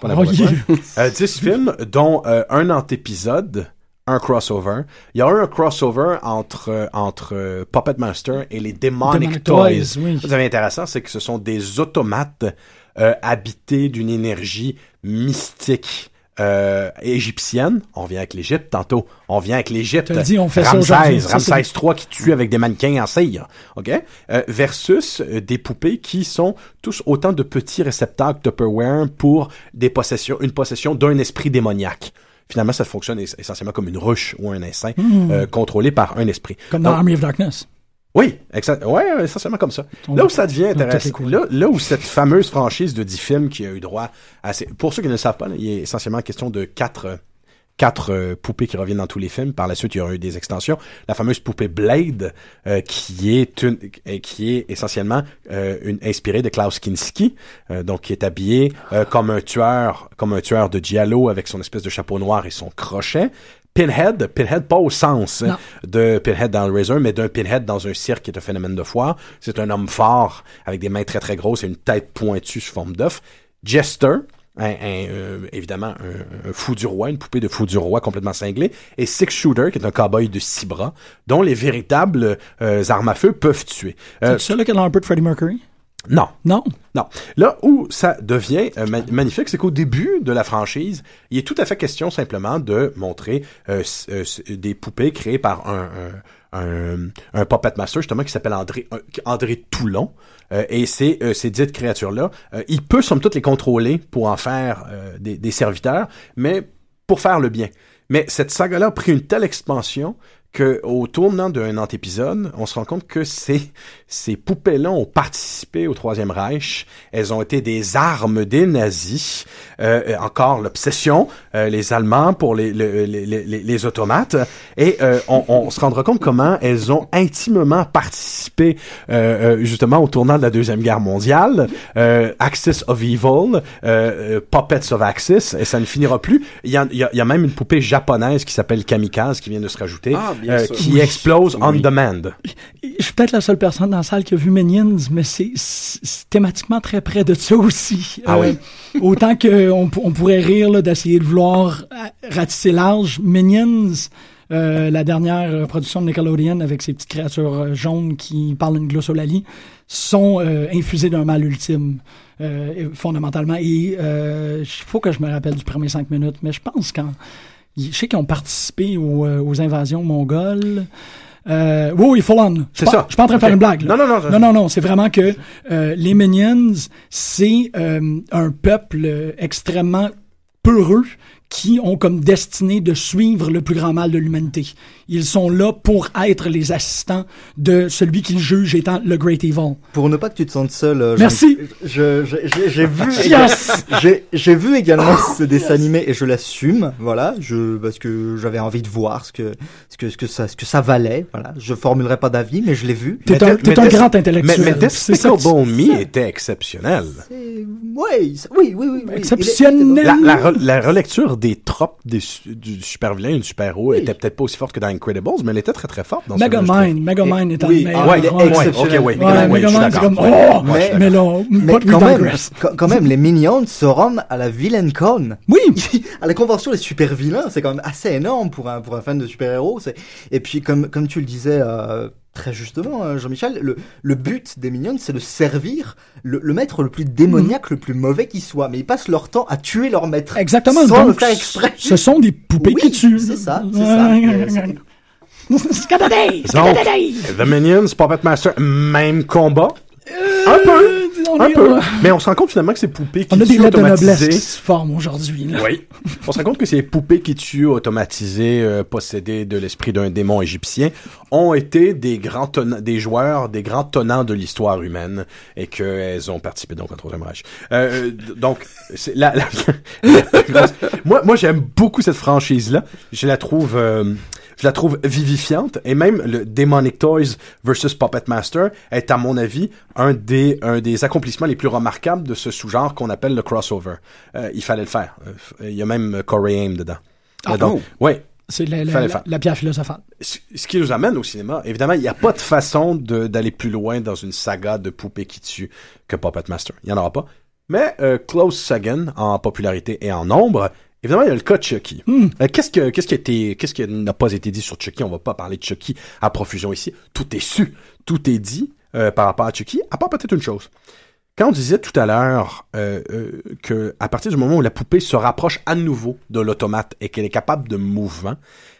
pas la oh, yeah. euh, dix films, dont euh, un antépisode, un crossover. Il y a eu un crossover entre entre euh, Puppet Master et les Demonic, Demonic Toys. Toys oui. Ce qui est intéressant, c'est que ce sont des automates euh, habités d'une énergie mystique euh, égyptienne. On vient avec l'Égypte tantôt. On vient avec l'Égypte. Je te dis, on fait Ramsès, ça aujourd'hui. Ramsès trois qui tue avec des mannequins en cire. OK? Euh, versus euh, des poupées qui sont tous autant de petits réceptacles Tupperware pour des possessions, une possession d'un esprit démoniaque. Finalement, ça fonctionne essentiellement comme une ruche ou un instinct mmh. euh, contrôlé par un esprit. Comme dans Army of Darkness. Oui, exa- ouais, essentiellement comme ça. On là où ça devient intéressant, là, là où cette fameuse franchise de dix films qui a eu droit à... Ces... Pour ceux qui ne le savent pas, là, il est essentiellement question de quatre, quatre euh, poupées qui reviennent dans tous les films. Par la suite, il y aura eu des extensions. La fameuse poupée Blade, euh, qui, est une, euh, qui est essentiellement euh, une, inspirée de Klaus Kinski, euh, donc qui est habillé euh, comme un tueur, comme un tueur de giallo avec son espèce de chapeau noir et son crochet. Pinhead, Pinhead pas au sens non. de Pinhead dans le Razor, mais d'un Pinhead dans un cirque qui est un phénomène de foire. C'est un homme fort avec des mains très très grosses et une tête pointue sous forme d'œuf. Jester, un, un, euh, évidemment un, un fou du roi, une poupée de fou du roi complètement cinglée, et Six Shooter qui est un cow-boy de six bras dont les véritables euh, armes à feu peuvent tuer. Euh, C'est celui qui a un peu de Freddie Mercury? Non. Non? Non. Là où ça devient euh, ma- magnifique, c'est qu'au début de la franchise, il est tout à fait question simplement de montrer euh, s- euh, s- des poupées créées par un, un, un, un puppet master, justement, qui s'appelle André, un, André Toulon. Euh, et ces, euh, ces dites créatures-là, euh, il peut, somme toute, les contrôler pour en faire euh, des, des serviteurs, mais pour faire le bien. Mais cette saga-là a pris une telle expansion qu'au tournant d'un autre épisode, on se rend compte que ces, ces poupées-là ont participé au Troisième Reich. Elles ont été des armes des nazis. Euh, encore l'obsession, euh, les Allemands pour les, les, les, les, les automates. Et euh, on, on se rendra compte comment elles ont intimement participé euh, euh, justement au tournant de la Deuxième Guerre mondiale. Euh, Axis of Evil, euh, Puppets of Axis, et ça ne finira plus. Il y a, il y a, il y a même une poupée japonaise qui s'appelle Kamikaze qui vient de se rajouter. Ah, Euh, qui oui. explose on oui. demand. Je suis peut-être la seule personne dans la salle qui a vu Minions, mais c'est, c'est thématiquement très près de ça aussi. Ah euh, oui? Autant qu'on on pourrait rire là, d'essayer de vouloir ratisser large, Minions, euh, la dernière production de Nickelodeon avec ces petites créatures jaunes qui parlent une glossolalie, sont euh, infusées d'un mal ultime. Euh, fondamentalement. Et euh, faut que je me rappelle du premier cinq minutes, mais je pense qu'en je sais qu'ils ont participé aux, aux invasions mongoles. Euh, oui, oui, full on. C'est pas, ça. Je suis pas en train de okay. faire une blague. Là. Non, non, non. Non, non, non. C'est vraiment que euh, les Minions, c'est euh, un peuple extrêmement peureux qui ont comme destinée de suivre le plus grand mal de l'humanité. Ils sont là pour être les assistants de celui qu'ils jugent étant le Great Evil. Pour ne pas que tu te sentes seul. Euh, Merci. Je, je, je, j'ai, vu yes. j'ai, j'ai vu également oh, ce dessin yes. animé et je l'assume, voilà, je, parce que j'avais envie de voir ce que, ce que, ce que, ça, ce que ça valait. Voilà. Je ne formulerai pas d'avis, mais je l'ai vu. T'es mais un, t'es un des, grand intellectuel. Mais, mais Death Spectable Me était exceptionnel. C'est, ouais, c'est, oui, oui, oui, oui. Exceptionnel. La, la, re, la relecture des tropes des, du super-vilain et du super-héros oui. était peut-être pas aussi forte que dans Incredibles, mais elle était très très forte dans Megamind, Megamind est un oui. meilleur. Ah, ouais, ouais, exceptionnel. Ok, oui, ouais, ouais, je suis d'accord. Comme, oh, mais, mais là, mais quand, même, quand même, les Minions se rendent à la VillainCon. Oui! À la convention des super-vilains, c'est quand même assez énorme pour un, pour un fan de super-héros. C'est... Et puis, comme, comme tu le disais... Euh... Très justement, Jean-Michel, le, le but des Minions, c'est de servir le, le maître le plus démoniaque, mmh. le plus mauvais qui soit. Mais ils passent leur temps à tuer leur maître. Exactement. Sans le faire exprès. Ce sont des poupées oui, qui tuent. C'est ça, c'est ça. Scatadei! Scatadei! The Minions, Puppet Master, même combat. Euh, un peu. Un est, peu. On... Mais on se rend compte finalement que ces poupées qui on tuent automatisées... On a des lettres de noblesse qui se forment aujourd'hui. Là. Oui. On se rend compte que ces poupées qui tuent automatisées, euh, possédées de l'esprit d'un démon égyptien, ont été des grands tona- des joueurs, des grands tenants de l'histoire humaine et qu'elles ont participé donc au Troisième Reich. Euh, donc, c'est la... la, la moi, moi, j'aime beaucoup cette franchise-là. Je la trouve... Euh, Je la trouve vivifiante et même le Demonic Toys versus Puppet Master est à mon avis un des un des accomplissements les plus remarquables de ce sous-genre qu'on appelle le crossover. Euh, il fallait le faire. Il y a même Corey Haim dedans. Ah bon? Ouais. C'est la, la, la, la pierre philosophale. Ce qui nous amène au cinéma, évidemment, il n'y a pas de façon de, d'aller plus loin dans une saga de poupées qui tuent que Puppet Master. Il n'y en aura pas. Mais euh, Close Second en popularité et en nombre. Évidemment, il y a le cas de Chucky. Mm. Qu'est-ce que, qu'est-ce qui a été, qu'est-ce qui n'a pas été dit sur Chucky? On va pas parler de Chucky à profusion ici. Tout est su. Tout est dit, euh, par rapport à Chucky. À part peut-être une chose. Quand on disait tout à l'heure, euh, euh, que à partir du moment où la poupée se rapproche à nouveau de l'automate et qu'elle est capable de mouvement,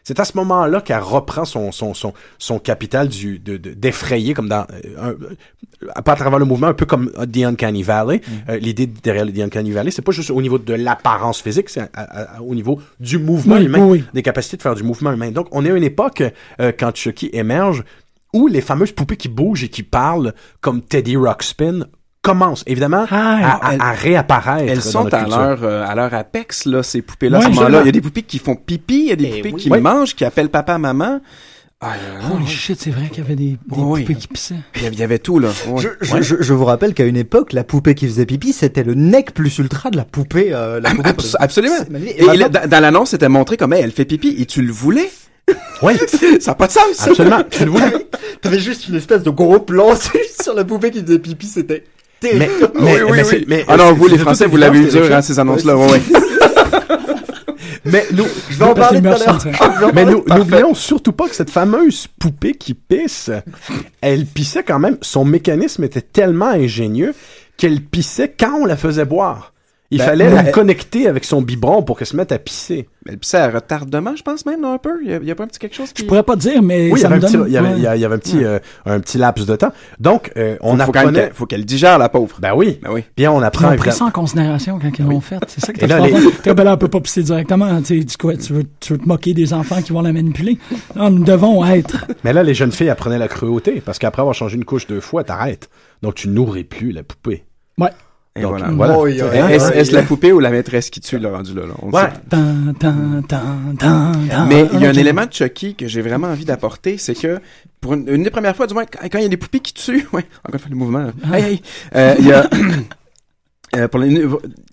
c'est à ce moment-là qu'elle reprend son, son, son, son capital du, de, de, d'effrayer, comme dans, euh, un, pas à travers le mouvement, un peu comme The Uncanny Valley. Mm. Euh, l'idée derrière The Uncanny Valley, c'est pas juste au niveau de l'apparence physique, c'est à, à, au niveau du mouvement oui, humain, oui. des capacités de faire du mouvement humain. Donc, on est à une époque, euh, quand Chucky émerge, où les fameuses poupées qui bougent et qui parlent, comme Teddy Ruxpin, commence évidemment ah, à, à, elles, à réapparaître. Elles sont dans à leur euh, à leur apex là, ces poupées là. Oui, là, il y a des poupées qui font pipi, il y a des et poupées oui. qui oui. mangent, qui appellent papa, maman. Ah, oh oui. shit, c'est vrai qu'il y avait des, des oui. poupées qui pissaient. Il y avait tout là. Oui. Je, je, je vous rappelle qu'à une époque, la poupée qui faisait pipi, c'était le nec plus ultra de la poupée. Euh, la poupée Absol- de... Absolument. Et, et maintenant... la, dans l'annonce, c'était montré comme elle fait pipi et tu le voulais. Oui, ça n'a pas de sens. Absolument. Tu le voulais. T'avais juste une espèce de gros plan sur la poupée qui faisait pipi, c'était. Mais, mais, oui, oui, mais, oui. mais ah non, vous les Français, vous l'avez eu dur hein, ces annonces-là, ouais. Mais nous, je vais en parler tout à l'heure. Mais nous, n'oublions surtout pas que cette fameuse poupée qui pisse, elle pissait quand même. Son mécanisme était tellement ingénieux qu'elle pissait quand on la faisait boire. Il ben, fallait la elle... connecter avec son biberon pour qu'elle se mette à pisser. Mais elle pissait à retardement, je pense même, non, un peu. Il n'y a, il y a pas un petit quelque chose qui... Je pourrais pas dire, mais oui, ça me donne... Oui, il y avait un petit, ouais. euh, un petit laps de temps. Donc, euh, on faut apprenait... Il faut qu'elle digère, la pauvre. Ben oui. Ben oui. Puis on apprend... Ils ont pris ça en considération quand ils l'ont fait. C'est ça que t'as là, les... Très belle, on peut pas pisser directement. Tu dis quoi, tu veux, tu veux te moquer des enfants qui vont la manipuler? Non, nous devons être... Mais là, les jeunes filles apprenaient la cruauté, parce qu'après avoir changé une couche deux fois, t'arrêtes. Donc, tu nourris plus la poupée. Ouais. Et donc, voilà. voilà. Oh, yeah. Est-ce, est-ce la poupée ou la maîtresse qui tue le rendu là? On ouais. Tan, tan, tan, tan, tan, mais il y a un élément de Chucky que j'ai vraiment envie d'apporter, c'est que pour une, une des premières fois, du moins, quand il y a des poupées qui tuent, ouais, encore une fois le mouvement. Ah. Hey, hey. Euh, il y a Euh, pour les,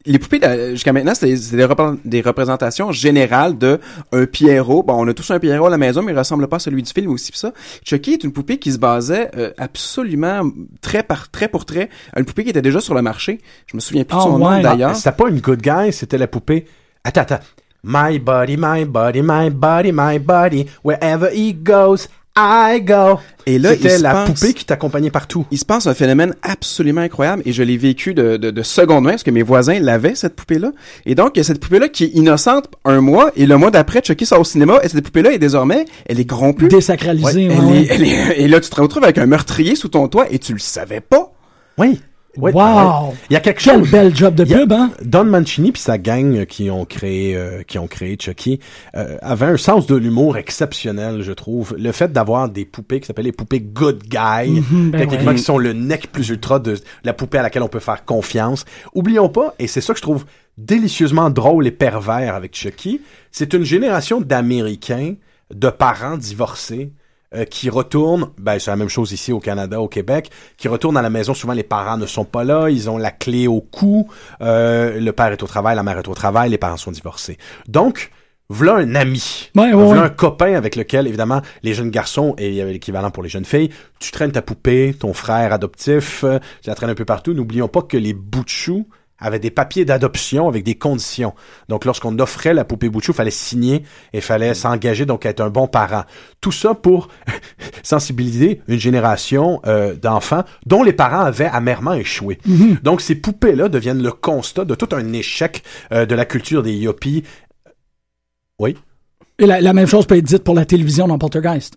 les poupées là, jusqu'à maintenant c'était, c'était des, repré- des représentations générales de un Pierrot. Bon, on a tous un Pierrot à la maison, mais il ressemble pas à celui du film aussi pis ça. Chucky est une poupée qui se basait euh, absolument trait par trait pour trait à une poupée qui était déjà sur le marché. Je me souviens plus oh, de son ouais. nom d'ailleurs. Ah, c'était pas une Good Guy, c'était la poupée. Attends, attends. My body, my body, my body, my body, wherever he goes. I go. Et là, c'était la pense, poupée qui t'accompagnait partout. Il se passe un phénomène absolument incroyable et je l'ai vécu de, de, de seconde main parce que mes voisins l'avaient, cette poupée-là. Et donc, il y a cette poupée-là qui est innocente un mois et le mois d'après, Chucky sort au cinéma et cette poupée-là est désormais, elle est grompue. Désacralisée. Ouais. Elle ouais. Est, elle est, et là, tu te retrouves avec un meurtrier sous ton toit et tu le savais pas. Oui. Ouais, wow! Il y a quelque chose. Quel bel job de pub, hein? Don Mancini puis sa gang qui ont créé, euh, qui ont créé Chucky euh, avaient un sens de l'humour exceptionnel, je trouve. Le fait d'avoir des poupées qui s'appellent les poupées Good Guy, mm-hmm, ben techniquement ouais. qui sont le nec plus ultra de la poupée à laquelle on peut faire confiance. Oublions pas, et c'est ça que je trouve délicieusement drôle et pervers avec Chucky, c'est une génération d'Américains, de parents divorcés, Euh, qui retournent, ben c'est la même chose ici au Canada, au Québec, qui retournent à la maison, souvent les parents ne sont pas là, ils ont la clé au cou, euh, le père est au travail, la mère est au travail, les parents sont divorcés. Donc, voilà un ami, ouais, ouais, voilà ouais. un copain avec lequel, évidemment, les jeunes garçons, et il y avait l'équivalent pour les jeunes filles, tu traînes ta poupée, ton frère adoptif, euh, tu la traînes un peu partout, n'oublions pas que les bouts de choux avaient des papiers d'adoption avec des conditions. Donc, lorsqu'on offrait la poupée Bouchou, il fallait signer et fallait s'engager, donc être un bon parent. Tout ça pour sensibiliser une génération euh, d'enfants dont les parents avaient amèrement échoué. Mm-hmm. Donc, ces poupées-là deviennent le constat de tout un échec euh, de la culture des yuppies. Oui? Et la, la même chose peut être dite pour la télévision dans Poltergeist.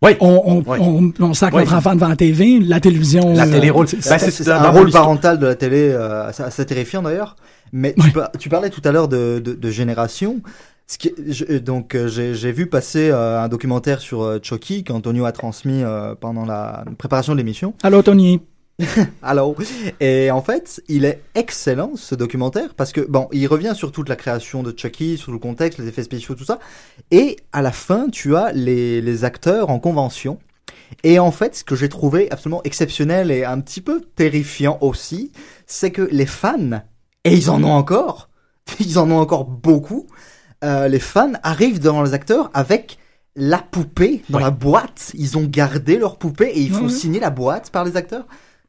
Oui. On, on, oui. on, on sac oui. notre enfant devant la T V, la télévision. La télé-rôle. C'est, ben c'est, c'est un rôle parental de la télé, euh, assez, assez terrifiant d'ailleurs. Mais oui. tu, tu parlais tout à l'heure de, de, de génération. Ce qui, je, donc, j'ai, j'ai vu passer euh, un documentaire sur euh, Chucky qu'Antonio a transmis euh, pendant la préparation de l'émission. Allô, Tony. Alors, et en fait, il est excellent ce documentaire parce que bon, il revient sur toute la création de Chucky, sur le contexte, les effets spéciaux, tout ça. Et à la fin, tu as les les acteurs en convention. Et en fait, ce que j'ai trouvé absolument exceptionnel et un petit peu terrifiant aussi, c'est que les fans, et ils en ont encore, ils en ont encore beaucoup. Euh, les fans arrivent devant les acteurs avec la poupée dans oui. la boîte. Ils ont gardé leur poupée et ils font oui. signer la boîte par les acteurs.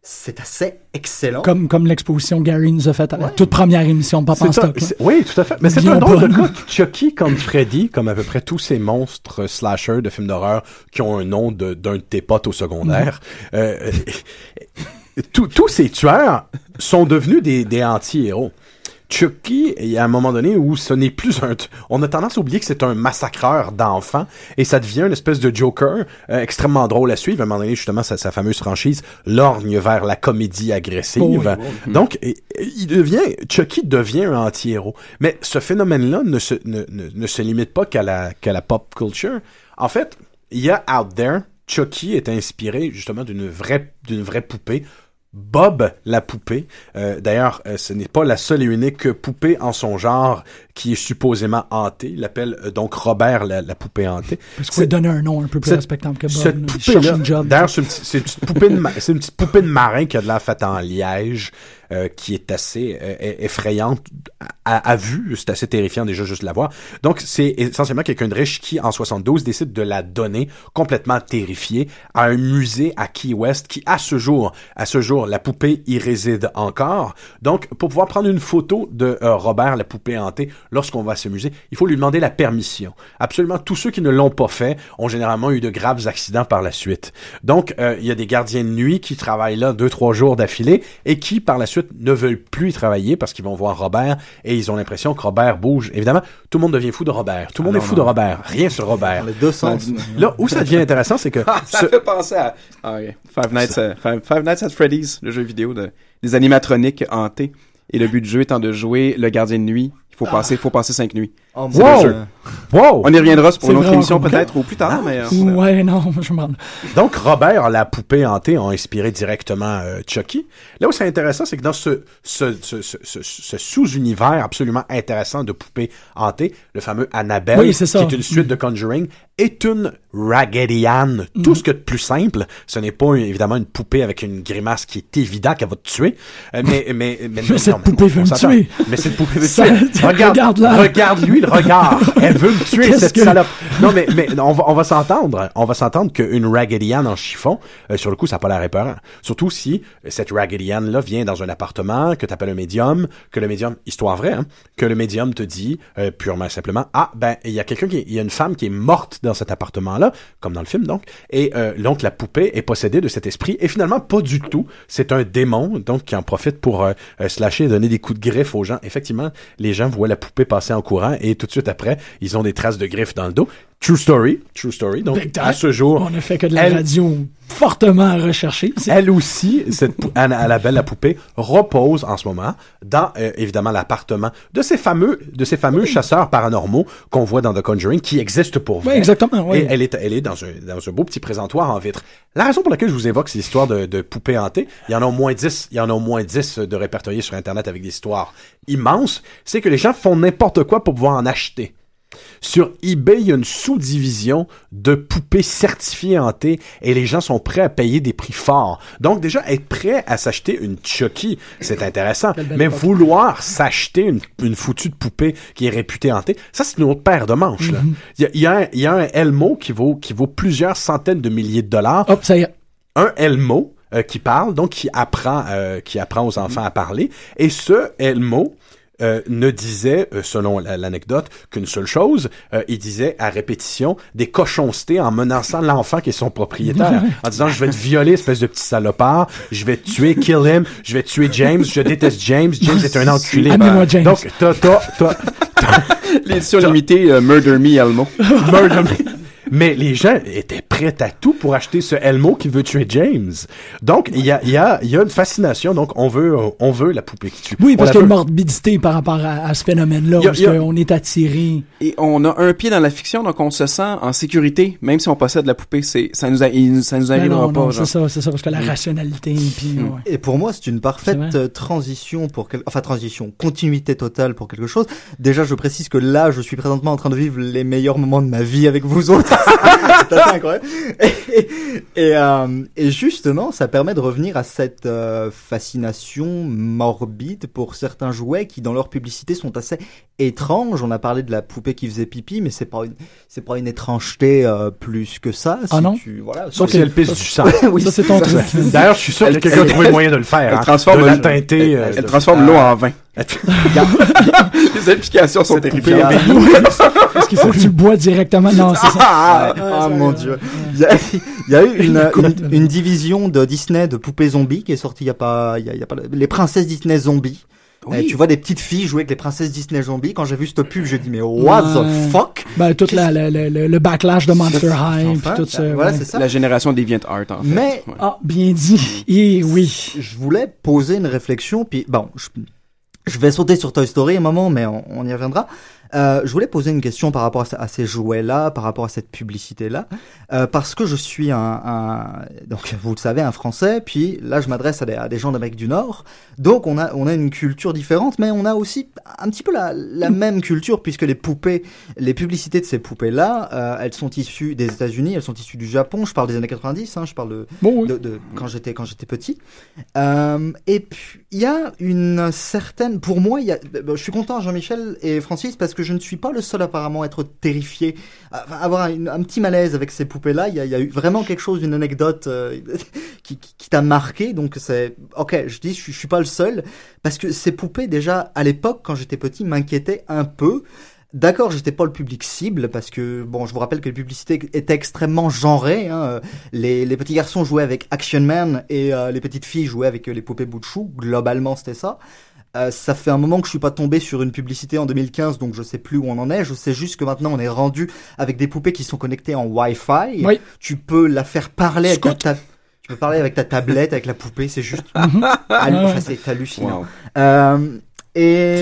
C'est assez excellent. Comme, comme l'exposition Gary nous a faite à ouais. la toute première émission de Pop en Stock. Oui, tout à fait. Mais c'est un drôle de cas. Chucky, comme Freddy, comme à peu près tous ces monstres slashers de films d'horreur qui ont un nom de, d'un de tes potes au secondaire, mm. euh, tous ces tueurs sont devenus des, des anti-héros. Chucky, il y a un moment donné où ce n'est plus un... T- on a tendance à oublier que c'est un massacreur d'enfants et ça devient une espèce de Joker euh, extrêmement drôle à suivre. À un moment donné, justement, sa, sa fameuse franchise lorgne vers la comédie agressive. Oh oui, oh. Donc, et, et, il devient... Chucky devient un anti-héros. Mais ce phénomène-là ne se, ne, ne, ne se limite pas qu'à la, qu'à la pop culture. En fait, il y a Out There, Chucky est inspiré justement d'une vraie, d'une vraie poupée, Bob la poupée. Euh, d'ailleurs, euh, ce n'est pas la seule et unique poupée en son genre qui est supposément hantée. Il l'appelle euh, donc Robert la, la poupée hantée. Parce qu'on lui donner un nom un peu plus respectable que Bob. Cette poupée-là, job, d'ailleurs, c'est une, c'est, une petite poupée de ma- c'est une petite poupée de marin qui a de l'air faite en liège, euh, qui est assez euh, effrayante à, à vue. C'est assez terrifiant déjà juste de la voir. Donc, c'est essentiellement quelqu'un de riche qui, en soixante-douze, décide de la donner, complètement terrifiée, à un musée à Key West qui, à ce jour, à ce jour, la poupée y réside encore. Donc, pour pouvoir prendre une photo de euh, Robert, la poupée hantée, lorsqu'on va à ce musée, il faut lui demander la permission. Absolument tous ceux qui ne l'ont pas fait ont généralement eu de graves accidents par la suite. Donc, euh, il y a des gardiens de nuit qui travaillent là deux, trois jours d'affilée et qui, par la suite, ensuite ne veulent plus y travailler parce qu'ils vont voir Robert et ils ont l'impression que Robert bouge. Évidemment, tout le monde devient fou de Robert. Tout le monde ah non, est fou non. de Robert. Rien sur Robert. Les deux sont... Là où ça devient intéressant, c'est que... Ah, ça ce... fait penser à ah, okay. Five, Nights, uh, Five, Five Nights at Freddy's, le jeu vidéo de, des animatroniques hantés. Et le but du jeu étant de jouer le gardien de nuit. Il faut, ah. passer, faut passer cinq nuits. Oh, c'est wow. le jeu. Wow. On y reviendra pour c'est une autre émission compliqué. peut-être ou plus tard. Ah, mais, euh, ouais, non, je m'en... Donc, Robert, la poupée hantée, a inspiré directement euh, Chucky. Là où c'est intéressant, c'est que dans ce, ce, ce, ce, ce, ce sous-univers absolument intéressant de poupées hantées, le fameux Annabelle, oui, qui est une suite mmh. de Conjuring, est une Raggedy Ann. Tout mmh. ce que de plus simple, ce n'est pas évidemment une poupée avec une grimace qui est évident qu'elle va te tuer. Euh, mais, mais, mais, mais, mais cette non, poupée veut me tuer. Mais cette poupée veut me tuer. Regarde, regarde, regarde lui le regard. Elle veut me tuer, Qu'est-ce cette que... salope. Non, mais, mais on, va, on va s'entendre. On va s'entendre qu'une Raggedy Ann en chiffon, euh, sur le coup, ça n'a pas l'air épeurant. Surtout si cette Raggedy Ann-là vient dans un appartement, que tu appelles un médium, que le médium, histoire vraie, hein, que le médium te dit euh, purement simplement, ah, ben, il y a quelqu'un qui, il y a une femme qui est morte dans cet appartement-là, comme dans le film, donc. Et euh, donc, la poupée est possédée de cet esprit. Et finalement, pas du tout. C'est un démon, donc, qui en profite pour euh, euh, se lâcher et donner des coups de griffe aux gens. Effectivement, les gens voient la poupée passer en courant et tout de suite après, ils ont des traces de griffes dans le dos. True story, true story. Donc, à ce jour... On ne fait que de la elle, radio fortement recherchée. C'est... Elle aussi, cette pou- Annabelle, la poupée, repose en ce moment dans, euh, évidemment, l'appartement de ces fameux, de ces fameux oui. chasseurs paranormaux qu'on voit dans The Conjuring, qui existent pour vrai. Oui, exactement. Oui. Et elle est, elle est dans, un, dans un beau petit présentoir en vitre. La raison pour laquelle je vous évoque ces histoires de, de poupées hantées, il y en a au moins dix, il y en a au moins dix de répertoriés sur Internet avec des histoires immenses, c'est que les gens font n'importe quoi pour pouvoir en acheter. Sur eBay, il y a une sous-division de poupées certifiées hantées et les gens sont prêts à payer des prix forts. Donc déjà, être prêt à s'acheter une Chucky, c'est intéressant. Mais vouloir s'acheter une, une foutue de poupée qui est réputée hantée, ça c'est une autre paire de manches. Là. Il y a, il y a un Elmo qui vaut, qui vaut plusieurs centaines de milliers de dollars. Hop, ça y est. Un Elmo euh, qui parle, donc qui apprend, euh, qui apprend aux enfants à parler. Et ce Elmo... Euh, ne disait, euh, selon l'anecdote, qu'une seule chose. Euh, il disait à répétition des cochoncetés en menaçant l'enfant qui est son propriétaire, en disant je vais te violer, espèce de petit salopard, je vais te tuer, kill him, je vais te tuer James, je déteste James, James est un enculé. Amenez-moi James. Donc, t'as, t'as, t'as, t'as, l'édition limitée, euh, Murder Me, Elmo. Murder Me. Mais les gens étaient prêts à tout pour acheter ce Elmo qui veut tuer James. Donc, il y a, il y a, il y a une fascination. Donc, on veut, on veut la poupée qui tue. Oui, parce qu'il y a une morbidité par rapport à, à ce phénomène-là, parce qu'on est attiré. Et on a un pied dans la fiction, donc on se sent en sécurité, même si on possède la poupée. C'est, ça nous, a, ça nous arrivera non, non, pas. Non, c'est ça, c'est ça, parce que la rationalité. Puis, ouais. Et pour moi, c'est une parfaite c'est transition pour, quel... enfin transition, continuité totale pour quelque chose. Déjà, je précise que là, je suis présentement en train de vivre les meilleurs moments de ma vie avec vous autres. C'est assez incroyable. Et, et, euh, et justement, ça permet de revenir à cette euh, fascination morbide pour certains jouets qui, dans leur publicité, sont assez étranges. On a parlé de la poupée qui faisait pipi, mais c'est pas une, c'est pas une étrangeté euh, plus que ça. Si ah non. Tu, voilà, sauf qu'elle pisse du sang. Oui, ça c'est ton truc. D'ailleurs, je suis sûr que quelqu'un a trouvé le moyen de le faire. Elle hein, transforme de la teintée. Elle, elle, elle de... transforme l'eau en vin. Les implications sont terribles. Est-ce qu'il faut que tu bois directement? Non, c'est ça. Ah, ouais, ah ouais, mon ouais, dieu. Ouais. Il, y a, il y a eu une, une, une division de Disney de poupées zombies qui est sortie il y a pas, il y a, il y a pas, les princesses Disney zombies. Oui. Et tu vois des petites filles jouer avec les princesses Disney zombies. Quand j'ai vu cette pub, j'ai dit mais what ouais. the fuck? Ben toute la, la, la, la le backlash de Monster High, enfin, tout ça. Voilà, ouais. c'est ça. La génération Deviant Art en fait. Mais ouais. ah bien dit. Et oui. Je voulais poser une réflexion puis bon, je, je vais sauter sur Toy Story un moment, mais on, on y reviendra. Euh, je voulais poser une question par rapport à, à ces jouets-là, par rapport à cette publicité-là, euh, parce que je suis un, un, donc vous le savez, un Français, puis là je m'adresse à des, à des gens d'Amérique du Nord, donc on a, on a une culture différente, mais on a aussi un petit peu la, la même culture, puisque les poupées, les publicités de ces poupées-là, euh, elles sont issues des États-Unis, elles sont issues du Japon, je parle des années quatre-vingt-dix, hein, je parle de, bon, oui. de, de quand j'étais, quand j'étais petit, euh, et puis il y a une certaine, pour moi, il y a, je suis content Jean-Michel et Francis, parce que je ne suis pas le seul apparemment à être terrifié, à avoir un, un petit malaise avec ces poupées-là. Il y a, il y a eu vraiment quelque chose, une anecdote euh, qui, qui, qui t'a marqué. Donc c'est ok, je dis, je, je suis pas le seul parce que ces poupées déjà à l'époque quand j'étais petit m'inquiétaient un peu. D'accord, j'étais pas le public cible parce que bon, je vous rappelle que les publicités étaient extrêmement genrées. Hein. Les, les petits garçons jouaient avec Action Man et euh, les petites filles jouaient avec euh, les poupées bout de chou. Globalement, c'était ça. Euh, ça fait un moment que je suis pas tombé sur une publicité en deux mille quinze, donc je sais plus où on en est. Je sais juste que maintenant on est rendu avec des poupées qui sont connectées en Wi-Fi. Oui. Tu peux la faire parler avec ta, tu peux parler avec ta tablette, avec la poupée. C'est juste, hallucinant. Enfin, c'est hallucinant. Wow. Euh, et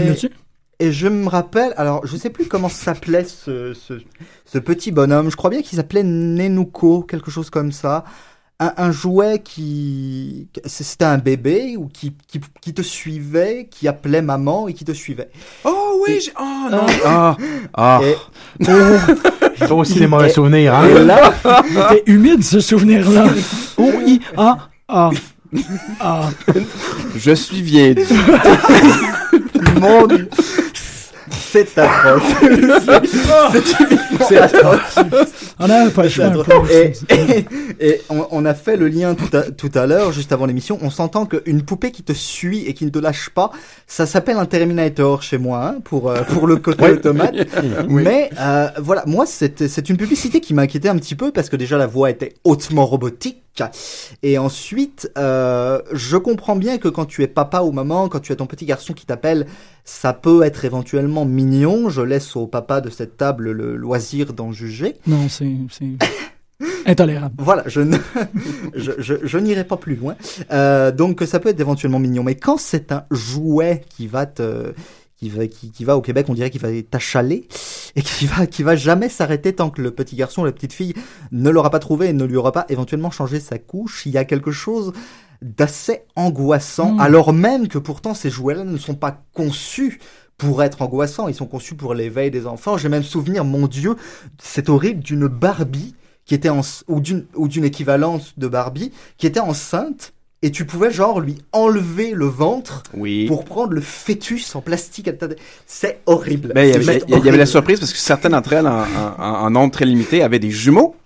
et je me rappelle, alors je sais plus comment s'appelait ce, ce ce petit bonhomme. Je crois bien qu'il s'appelait Nenuko, quelque chose comme ça. Un, un jouet qui, c'était un bébé ou qui, qui qui te suivait, qui appelait maman et qui te suivait. Oh oui, et... j'ai... oh non, ah ah. Et... j'ai pas aussi des mauvais souvenirs. Hein. Et là, il était humide ce souvenir-là. O i a a a. Je suis vieille. Mon Dieu. C'est atroce. C'est atroce. On a pas et, et, et on, on a fait le lien tout à, tout à l'heure, juste avant l'émission. On s'entend qu'une poupée qui te suit et qui ne te lâche pas, ça s'appelle un Terminator chez moi, hein, pour euh, pour le côté oui. Automate. Oui. Mais euh, voilà, moi c'est c'est une publicité qui m'inquiétait un petit peu parce que déjà la voix était hautement robotique. Et ensuite, euh, je comprends bien que quand tu es papa ou maman, quand tu as ton petit garçon qui t'appelle, ça peut être éventuellement mignon. Je laisse au papa de cette table le loisir d'en juger. Non, c'est, c'est intolérable. Voilà, je, ne... je, je, je n'irai pas plus loin. Euh, donc, ça peut être éventuellement mignon. Mais quand c'est un jouet qui va te... Qui va, qui, qui va au Québec, on dirait qu'il va t'achaler et qui va, qui va jamais s'arrêter tant que le petit garçon ou la petite fille ne l'aura pas trouvé et ne lui aura pas éventuellement changé sa couche. Il y a quelque chose d'assez angoissant, mmh. alors même que pourtant ces jouets-là ne sont pas conçus pour être angoissants. Ils sont conçus pour l'éveil des enfants. J'ai même souvenir, mon Dieu, c'est horrible, d'une Barbie qui était en, ou d'une, ou d'une équivalente de Barbie qui était enceinte. Et tu pouvais genre lui enlever le ventre oui. pour prendre le fœtus en plastique. C'est horrible. Mais il y avait la surprise parce que certaines d'entre elles, en, en, en nombre très limité, avaient des jumeaux.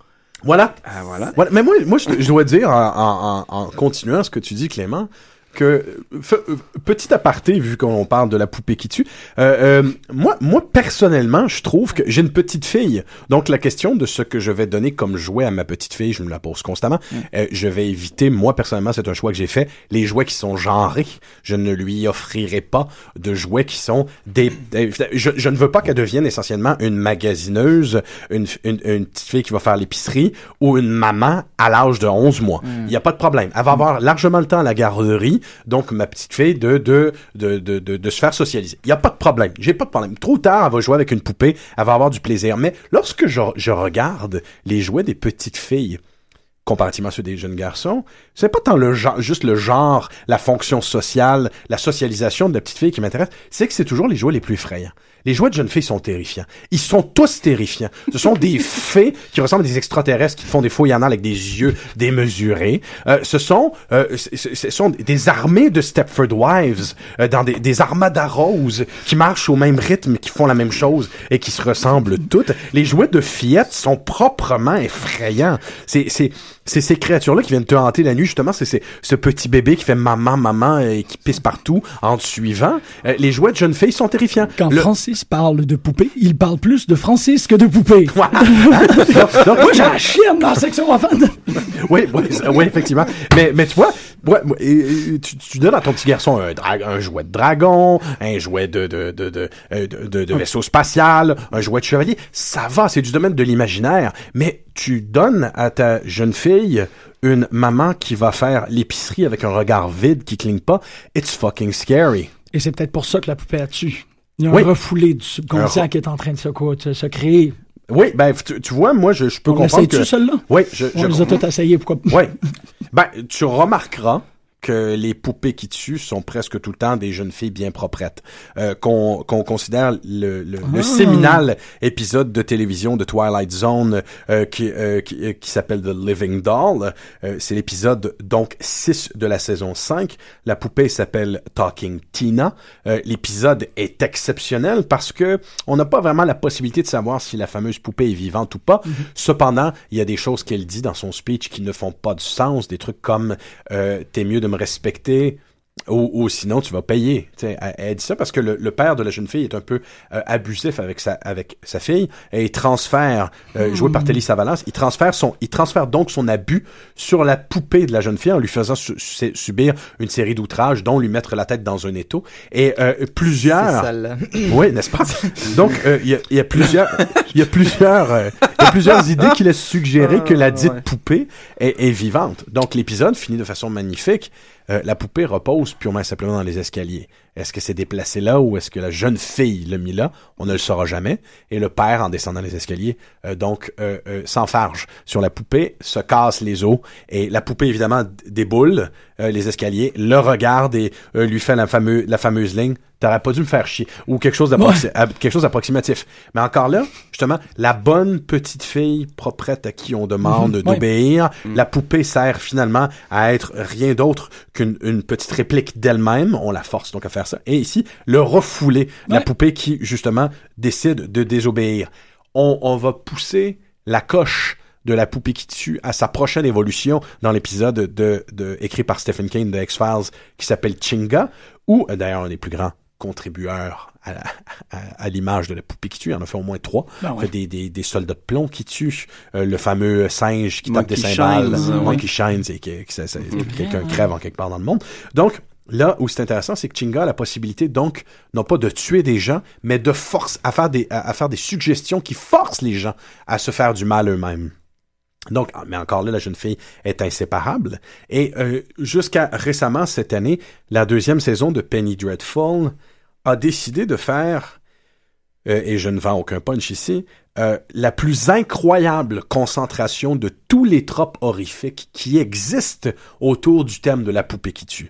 Voilà. Ah, voilà. voilà. Mais moi, moi je, je dois dire, en, en, en continuant ce que tu dis, Clément, que f- petit aparté, vu qu'on parle de la poupée qui tue, euh, euh, moi, moi, personnellement, je trouve que j'ai une petite fille. Donc, la question de ce que je vais donner comme jouet à ma petite fille, je me la pose constamment. Mm. Euh, je vais éviter, moi, personnellement, c'est un choix que j'ai fait, les jouets qui sont genrés. Je ne lui offrirai pas de jouets qui sont des... des je, je ne veux pas qu'elle devienne essentiellement une magasineuse, une, une, une petite fille qui va faire l'épicerie ou une maman à l'âge de onze mois. Il mm. n'y a pas de problème. Elle va avoir largement le temps à la garderie. Donc, ma petite fille, de, de, de, de, de, de se faire socialiser. Il n'y a pas de problème. J'ai pas de problème. Trop tard, elle va jouer avec une poupée. Elle va avoir du plaisir. Mais lorsque je, je regarde les jouets des petites filles, comparativement à ceux des jeunes garçons, c'est pas tant le genre, juste le genre, la fonction sociale, la socialisation de la petite fille qui m'intéresse, c'est que c'est toujours les jouets les plus effrayants. Les jouets de jeunes filles sont terrifiants. Ils sont tous terrifiants. Ce sont des fées qui ressemblent à des extraterrestres qui font des fouilles anales avec des yeux démesurés. Euh, ce sont, euh, ce, ce sont des armées de Stepford Wives euh, dans des, des armadas roses qui marchent au même rythme, qui font la même chose et qui se ressemblent toutes. Les jouets de fillettes sont proprement effrayants. C'est, c'est, c'est ces créatures-là qui viennent te hanter la nuit, justement. C'est, c'est ce petit bébé qui fait maman, maman et qui pisse partout en te suivant. Euh, les jouets de jeunes filles sont terrifiants. Quand Le... Francis parle de poupée, il parle plus de Francis que de poupée. Wow. donc, donc, moi, j'ai la chienne dans la section enfant. oui, oui, oui, effectivement. Mais, mais tu vois, ouais, tu, tu donnes à ton petit garçon un, dra- un jouet de dragon, un jouet de, de, de, de, de, de vaisseau spatial, un jouet de chevalier. Ça va, c'est du domaine de l'imaginaire. Mais tu donnes à ta jeune fille une maman qui va faire l'épicerie avec un regard vide qui cligne pas. It's fucking scary. Et c'est peut-être pour ça que la poupée a tué. Il y a oui. un refoulé du subconscient re... qui est en train de se, de se créer. Oui, ben tu, tu vois, moi, je, je peux on comprendre que... On celle-là? Oui. Je, on je... les a tous essayés, pourquoi pas? Oui. Ben, tu remarqueras que les poupées qui tuent sont presque tout le temps des jeunes filles bien proprettes. Euh, qu'on, qu'on considère le, le, ah. le séminal épisode de télévision de Twilight Zone euh, qui, euh, qui, euh, qui s'appelle The Living Doll. Euh, c'est l'épisode donc six de la saison cinq. La poupée s'appelle Talking Tina. Euh, l'épisode est exceptionnel parce que on n'a pas vraiment la possibilité de savoir si la fameuse poupée est vivante ou pas. Mm-hmm. Cependant, il y a des choses qu'elle dit dans son speech qui ne font pas de sens. Des trucs comme euh, « T'es mieux de me respecter Ou, ou sinon, tu vas payer. T'sais, elle, elle dit ça parce que le, le père de la jeune fille est un peu euh, abusif avec sa, avec sa fille et il transfère, euh, mmh. joué par Telly Savalas, il transfère, son, il transfère donc son abus sur la poupée de la jeune fille en lui faisant su, su, subir une série d'outrages, dont lui mettre la tête dans un étau. Et euh, plusieurs... C'est sale. Oui, n'est-ce pas? Donc, il euh, y, y a plusieurs, y a plusieurs, euh, y a plusieurs idées qui laissent suggérer que la dite ouais. poupée est, est vivante. Donc, l'épisode finit de façon magnifique. Euh, la poupée repose purement et simplement dans les escaliers. Est-ce que c'est déplacé là ou est-ce que la jeune fille l'a mis là? On ne le saura jamais. Et le père, en descendant les escaliers, euh, donc euh, euh, s'enfarge sur la poupée, se casse les os et la poupée, évidemment, déboule euh, les escaliers, le regarde et euh, lui fait la, fameux, la fameuse ligne « T'aurais pas dû me faire chier » ou quelque chose, d'approxi- ouais. quelque chose d'approximatif. Mais encore là, justement, la bonne petite fille proprette à qui on demande mm-hmm. d'obéir, mm. la poupée sert finalement à être rien d'autre qu'une une petite réplique d'elle-même. On la force donc à faire ça. Et ici, le refoulé, ouais. la poupée qui, justement, décide de désobéir. On, on va pousser la coche de la poupée qui tue à sa prochaine évolution dans l'épisode de, de, écrit par Stephen King de X-Files qui s'appelle Chinga, où, d'ailleurs, un des plus grands contributeurs à, la, à, à l'image de la poupée qui tue, il en a fait au moins trois. Ben ouais. fait des, des, des soldats de plomb qui tuent, euh, le fameux singe qui Monkey tape des cymbales, euh, Monkey oui. Shines, et que, que, ça, ça, que quelqu'un ouais. crève en quelque part dans le monde. Donc, là où c'est intéressant, c'est que Chinga a la possibilité, donc, non pas de tuer des gens, mais de force à faire des, à, à faire des suggestions qui forcent les gens à se faire du mal eux-mêmes. Donc, mais encore là, la jeune fille est inséparable. Et euh, jusqu'à récemment, cette année, la deuxième saison de Penny Dreadful a décidé de faire, euh, et je ne vends aucun punch ici, euh, la plus incroyable concentration de tous les tropes horrifiques qui existent autour du thème de la poupée qui tue.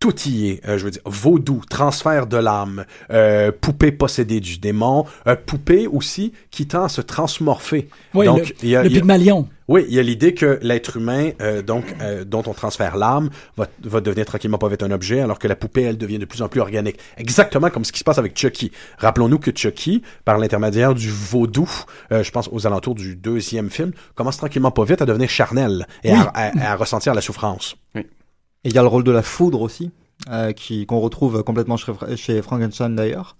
Tout y est, euh, je veux dire, vaudou, transfert de l'âme, euh, poupée possédée du démon, euh, poupée aussi qui tend à se transmorpher. Oui, donc, le, y a, le Pygmalion. Oui, il y a l'idée que l'être humain, euh, donc euh, dont on transfère l'âme, va, va devenir tranquillement pas vite un objet, alors que la poupée, elle, devient de plus en plus organique. Exactement comme ce qui se passe avec Chucky. Rappelons-nous que Chucky, par l'intermédiaire du vaudou, euh, je pense aux alentours du deuxième film, commence tranquillement pas vite à devenir charnel et oui. à, à, à ressentir la souffrance. Oui. Et il y a le rôle de la foudre aussi, euh, qui, qu'on retrouve complètement chez, chez Frankenstein d'ailleurs.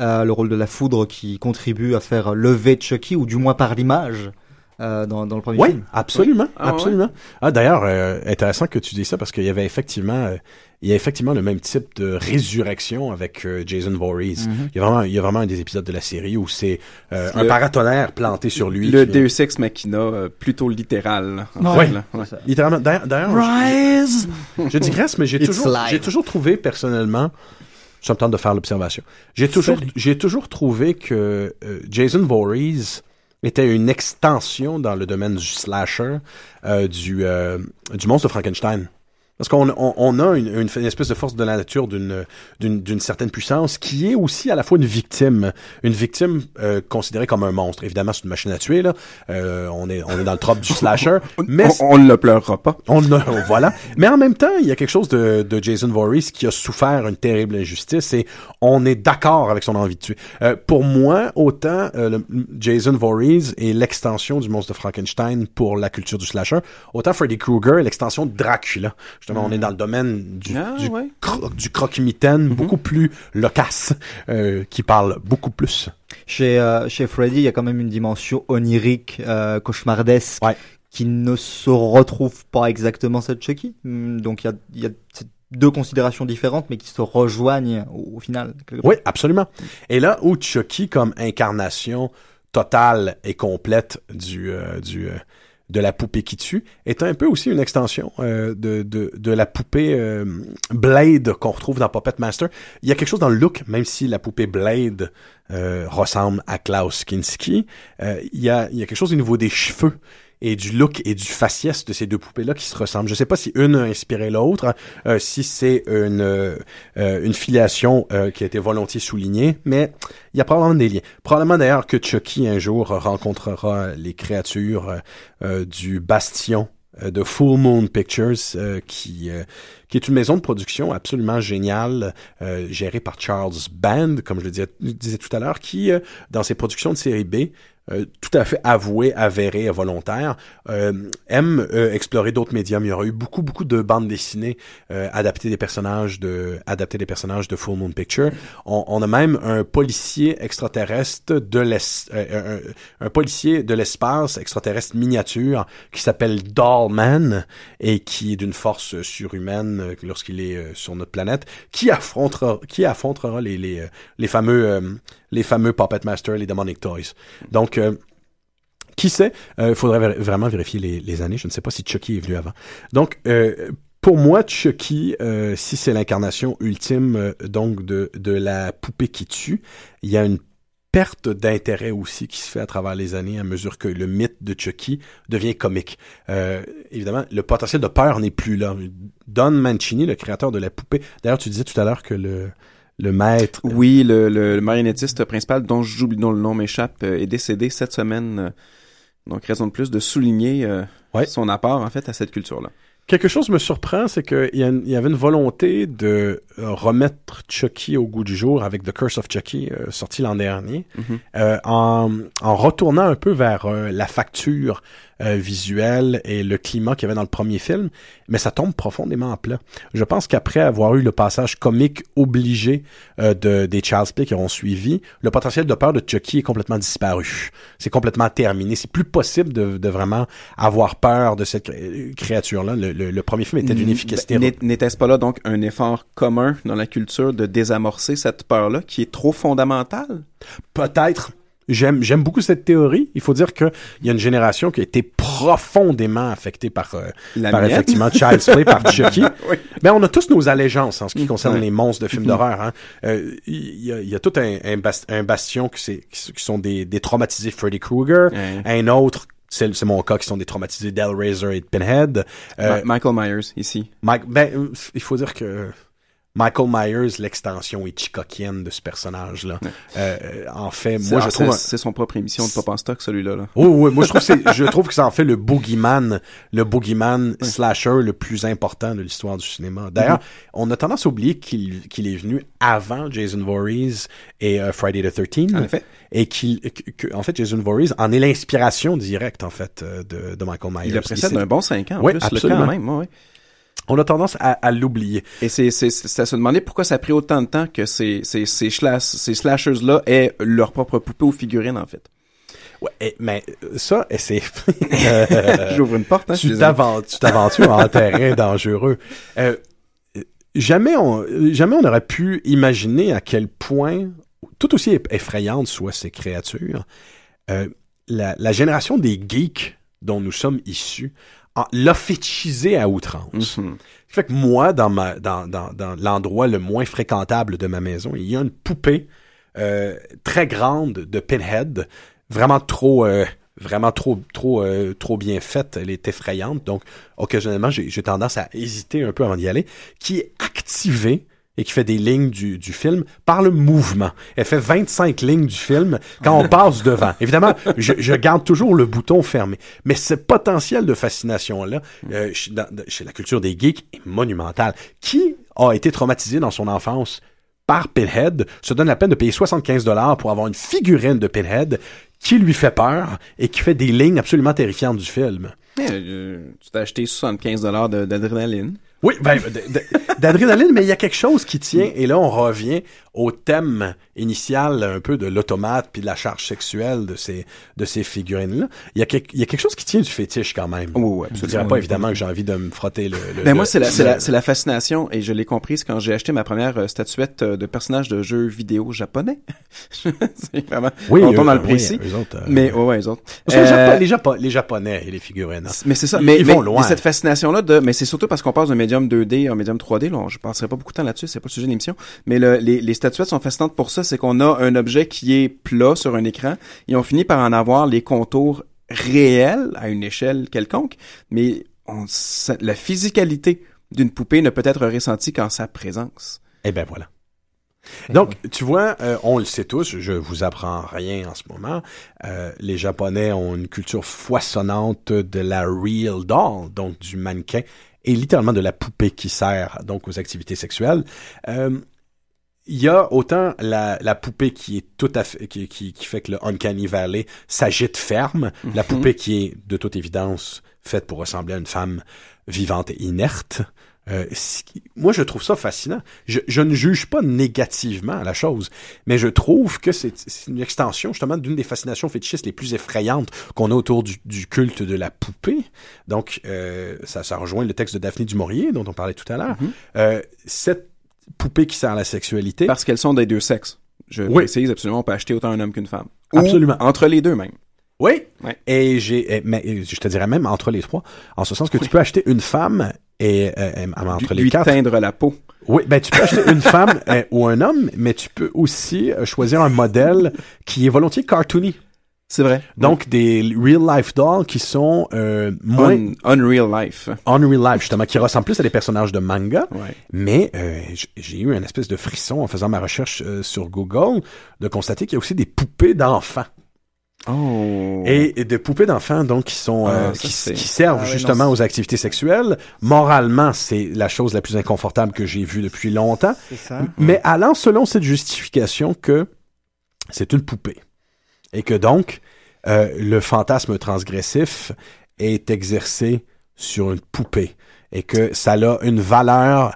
Euh, le rôle de la foudre qui contribue à faire lever Chucky, ou du moins par l'image, euh, dans, dans le premier ouais, film. Absolument, oui, ah, absolument, absolument. Ouais. Ah, d'ailleurs, euh, intéressant que tu dis ça, parce qu'il y avait effectivement... Euh, il y a effectivement le même type de résurrection avec euh, Jason Voorhees. Mm-hmm. Il y a vraiment, il y a vraiment un des épisodes de la série où c'est euh, le, un paratonnerre planté sur lui. Le qui... Deus Ex Machina, euh, plutôt littéral. En ouais. Fait, là. Ouais. Littéralement. D'ailleurs, d'ailleurs Rise! Je, je digresse, mais j'ai toujours, j'ai toujours trouvé personnellement, ça me tente de faire l'observation. J'ai toujours, j'ai toujours trouvé que euh, Jason Voorhees était une extension dans le domaine du slasher euh, du euh, du monstre de Frankenstein. Parce qu'on on, on a une, une, une espèce de force de la nature d'une, d'une, d'une certaine puissance qui est aussi à la fois une victime, une victime euh, considérée comme un monstre. Évidemment, c'est une machine à tuer là. Euh, on est on est dans le trope du slasher, mais on ne le pleurera pas. On ne voilà. Mais en même temps, il y a quelque chose de, de Jason Voorhees qui a souffert une terrible injustice et on est d'accord avec son envie de tuer. Euh, pour moi, autant euh, le, Jason Voorhees est l'extension du monstre de Frankenstein pour la culture du slasher, autant Freddy Krueger est l'extension de Dracula. Justement, on est dans le domaine du, ah, du, ouais. cro- du croque-mitaine, mm-hmm. beaucoup plus loquace, euh, qui parle beaucoup plus. Chez, euh, chez Freddy, il y a quand même une dimension onirique, euh, cauchemardesque, ouais. qui ne se retrouve pas exactement cette Chucky. Donc, il y a, il y a deux considérations différentes, mais qui se rejoignent au, au final. Oui, absolument. Et là où Chucky, comme incarnation totale et complète du... Euh, du euh, de la poupée qui tue, est un peu aussi une extension euh, de, de, de la poupée euh, Blade qu'on retrouve dans Puppet Master. Il y a quelque chose dans le look, même si la poupée Blade euh, ressemble à Klaus Kinski, euh, il, y a, il y a quelque chose au niveau des cheveux et du look et du faciès de ces deux poupées-là qui se ressemblent. Je ne sais pas si une a inspiré l'autre, euh, si c'est une, euh, une filiation euh, qui a été volontiers soulignée, mais il y a probablement des liens. Probablement d'ailleurs que Chucky un jour rencontrera les créatures euh, du bastion de Full Moon Pictures euh, qui, euh, qui est une maison de production absolument géniale, euh, gérée par Charles Band, comme je le disais, je disais tout à l'heure, qui, euh, dans ses productions de série B, Euh, tout à fait avoué, avéré, volontaire, euh, aime euh, explorer d'autres médiums. Il y aura eu beaucoup, beaucoup de bandes dessinées, euh, adaptées des personnages de, adaptées des personnages de Full Moon Picture. On, on a même un policier extraterrestre de l'es, euh, un, un policier de l'espace extraterrestre miniature qui s'appelle Dollman et qui est d'une force surhumaine lorsqu'il est sur notre planète, qui affrontera, qui affrontera les, les, les fameux, euh, les fameux Puppet Masters, les Demonic Toys. Donc, euh, qui sait? Il euh, faudrait ver- vraiment vérifier les, les années. Je ne sais pas si Chucky est venu avant. Donc, euh, pour moi, Chucky, euh, si c'est l'incarnation ultime euh, donc de, de la poupée qui tue, il y a une perte d'intérêt aussi qui se fait à travers les années à mesure que le mythe de Chucky devient comique. Euh, évidemment, le potentiel de peur n'est plus là. Don Mancini, le créateur de la poupée... D'ailleurs, tu disais tout à l'heure que le... Le maître. Oui, le, le, le marionnettiste principal dont j'oublie, dont le nom m'échappe, est décédé cette semaine. Donc, raison de plus de souligner euh, ouais. son apport, en fait, à cette culture-là. Quelque chose me surprend, c'est qu'il y, a, il y avait une volonté de remettre Chucky au goût du jour avec The Curse of Chucky, euh, sorti l'an dernier, mm-hmm. euh, en, en retournant un peu vers euh, la facture euh, visuelle et le climat qu'il y avait dans le premier film, mais ça tombe profondément à plat. Je pense qu'après avoir eu le passage comique obligé euh, de, des Charles Play qui auront suivi, le potentiel de peur de Chucky est complètement disparu. C'est complètement terminé. C'est plus possible de, de vraiment avoir peur de cette créature-là. Le, Le, le premier film était d'une efficacité. Ben, n'était-ce pas là donc un effort commun dans la culture de désamorcer cette peur-là qui est trop fondamentale? Peut-être. J'aime, j'aime beaucoup cette théorie. Il faut dire qu'il y a une génération qui a été profondément affectée par, euh, par effectivement Child's Play, par Chucky. Oui. Mais on a tous nos allégeances en ce qui concerne oui. les monstres de films oui. d'horreur. Hein. Euh, il y a, il y a tout un, un, bast- un bastion qui, c'est, qui, qui sont des, des traumatisés Freddy Krueger, oui. un autre C'est, c'est mon cas qui sont des traumatisés d'Hellraiser et de Pinhead. Euh, Ma- Michael Myers, ici. Mike, ben, il faut dire que Michael Myers, l'extension hitchcockienne de ce personnage-là, ouais. euh, en fait, c'est, moi, je trouve... Un... C'est son propre émission de Pop en Stock, celui-là. Là. Oh, oui, moi, je trouve, c'est, je trouve que ça en fait le boogeyman, le boogeyman ouais. slasher le plus important de l'histoire du cinéma. D'ailleurs, mm-hmm. on a tendance à oublier qu'il, qu'il est venu avant Jason Voorhees et euh, Friday the thirteenth. En effet. Et qu'il, que, en fait, Jason Voorhees en est l'inspiration directe, en fait, de, de Michael Myers. Il le précède d'un bon cinq ans, en oui, plus, absolument. Le quand même, oui. On a tendance à, à l'oublier. Et c'est, c'est, c'est à se demander pourquoi ça a pris autant de temps que ces, ces, ces, slash, ces slashers-là aient leur propre poupée ou figurine, en fait. Ouais, et, mais ça, et c'est... euh, J'ouvre une porte, hein. Tu, t'avent, tu t'aventures en terrain dangereux. Euh, jamais, on, jamais on aurait pu imaginer à quel point, tout aussi effrayantes soient ces créatures, euh, la, la génération des geeks dont nous sommes issus l'a fétichisé à outrance. Mm-hmm. Fait que moi, dans, ma, dans, dans, dans l'endroit le moins fréquentable de ma maison, il y a une poupée euh, très grande de Pinhead, vraiment trop, euh, vraiment trop, trop, euh, trop bien faite. Elle est effrayante, donc occasionnellement, j'ai, j'ai tendance à hésiter un peu avant d'y aller, qui est activée et qui fait des lignes du, du film par le mouvement. Elle fait vingt-cinq lignes du film quand on passe devant. Évidemment, je, je garde toujours le bouton fermé. Mais ce potentiel de fascination-là, euh, chez, dans, chez la culture des geeks, est monumental. Qui a été traumatisé dans son enfance par Pinhead se donne la peine de payer soixante-quinze dollars pour avoir une figurine de Pinhead qui lui fait peur et qui fait des lignes absolument terrifiantes du film. Euh, tu t'as acheté soixante-quinze dollars de, d'adrénaline. Oui, ben, d'adrénaline, mais il y a quelque chose qui tient. Et là, on revient au thème initial un peu de l'automate puis de la charge sexuelle de ces de ces figurines-là. Il y a quelque, il y a quelque chose qui tient du fétiche quand même. Oh, ouais, je dirais pas évidemment que j'ai envie de me frotter le. le ben le, moi, c'est la, le... c'est la c'est la fascination et je l'ai comprise quand j'ai acheté ma première statuette de personnage de jeu vidéo japonais. C'est vraiment. Oui, on tombe dans le précis. Oui, eux autres, euh, mais ouais, ouais, eux autres. Euh, Japonais, les, Japo- les Japonais et les figurines. Hein. Mais c'est ça. Ils, mais, ils vont mais, loin. Mais cette fascination-là de, mais c'est surtout parce qu'on passe de médium deux D en médium trois D. Là, je passerai pas beaucoup de temps là-dessus. C'est pas le sujet de l'émission. Mais le, les, les statuettes sont fascinantes pour ça, c'est qu'on a un objet qui est plat sur un écran et on finit par en avoir les contours réels à une échelle quelconque, mais on, ça, la physicalité d'une poupée ne peut être ressentie qu'en sa présence. Eh ben voilà. Donc, tu vois, euh, on le sait tous, je vous apprends rien en ce moment, euh, les Japonais ont une culture foisonnante de la real doll, donc du mannequin et littéralement de la poupée qui sert donc aux activités sexuelles. Euh, Il y a autant la, la poupée qui est tout à fait, qui, qui, qui fait que le Uncanny Valley s'agite ferme, mm-hmm. la poupée qui est de toute évidence faite pour ressembler à une femme vivante et inerte. Euh, moi, je trouve ça fascinant. Je, je ne juge pas négativement la chose, mais je trouve que c'est, c'est une extension justement d'une des fascinations fétichistes les plus effrayantes qu'on a autour du, du culte de la poupée. Donc, euh, ça, ça rejoint le texte de Daphné Du Maurier dont on parlait tout à l'heure. Mm-hmm. Euh, cette poupée qui sert à la sexualité. Parce qu'elles sont des deux sexes. Je oui. précise absolument, on peut acheter autant un homme qu'une femme. Absolument. Ou entre les deux même. Oui. oui. Et j'ai, et, mais, et je te dirais même entre les trois, en ce sens que oui. tu peux acheter une femme et euh, entre les lui quatre. Lui teindre la peau. Oui, ben tu peux acheter une femme euh, ou un homme, mais tu peux aussi choisir un modèle qui est volontiers cartoony. C'est vrai. Donc, oui. des real-life dolls qui sont euh, moins... Un, unreal life. Unreal life, justement, qui ressemblent plus à des personnages de manga. Ouais. Mais euh, j'ai eu une espèce de frisson en faisant ma recherche euh, sur Google de constater qu'il y a aussi des poupées d'enfants. Oh. Et, et des poupées d'enfants, donc, qui sont ah, euh, qui, qui servent ah, ouais, justement non, aux activités sexuelles. Moralement, c'est la chose la plus inconfortable que j'ai vue depuis longtemps. C'est ça. Mais ouais. allant selon cette justification que c'est une poupée. Et que donc, euh, le fantasme transgressif est exercé sur une poupée. Et que ça a une valeur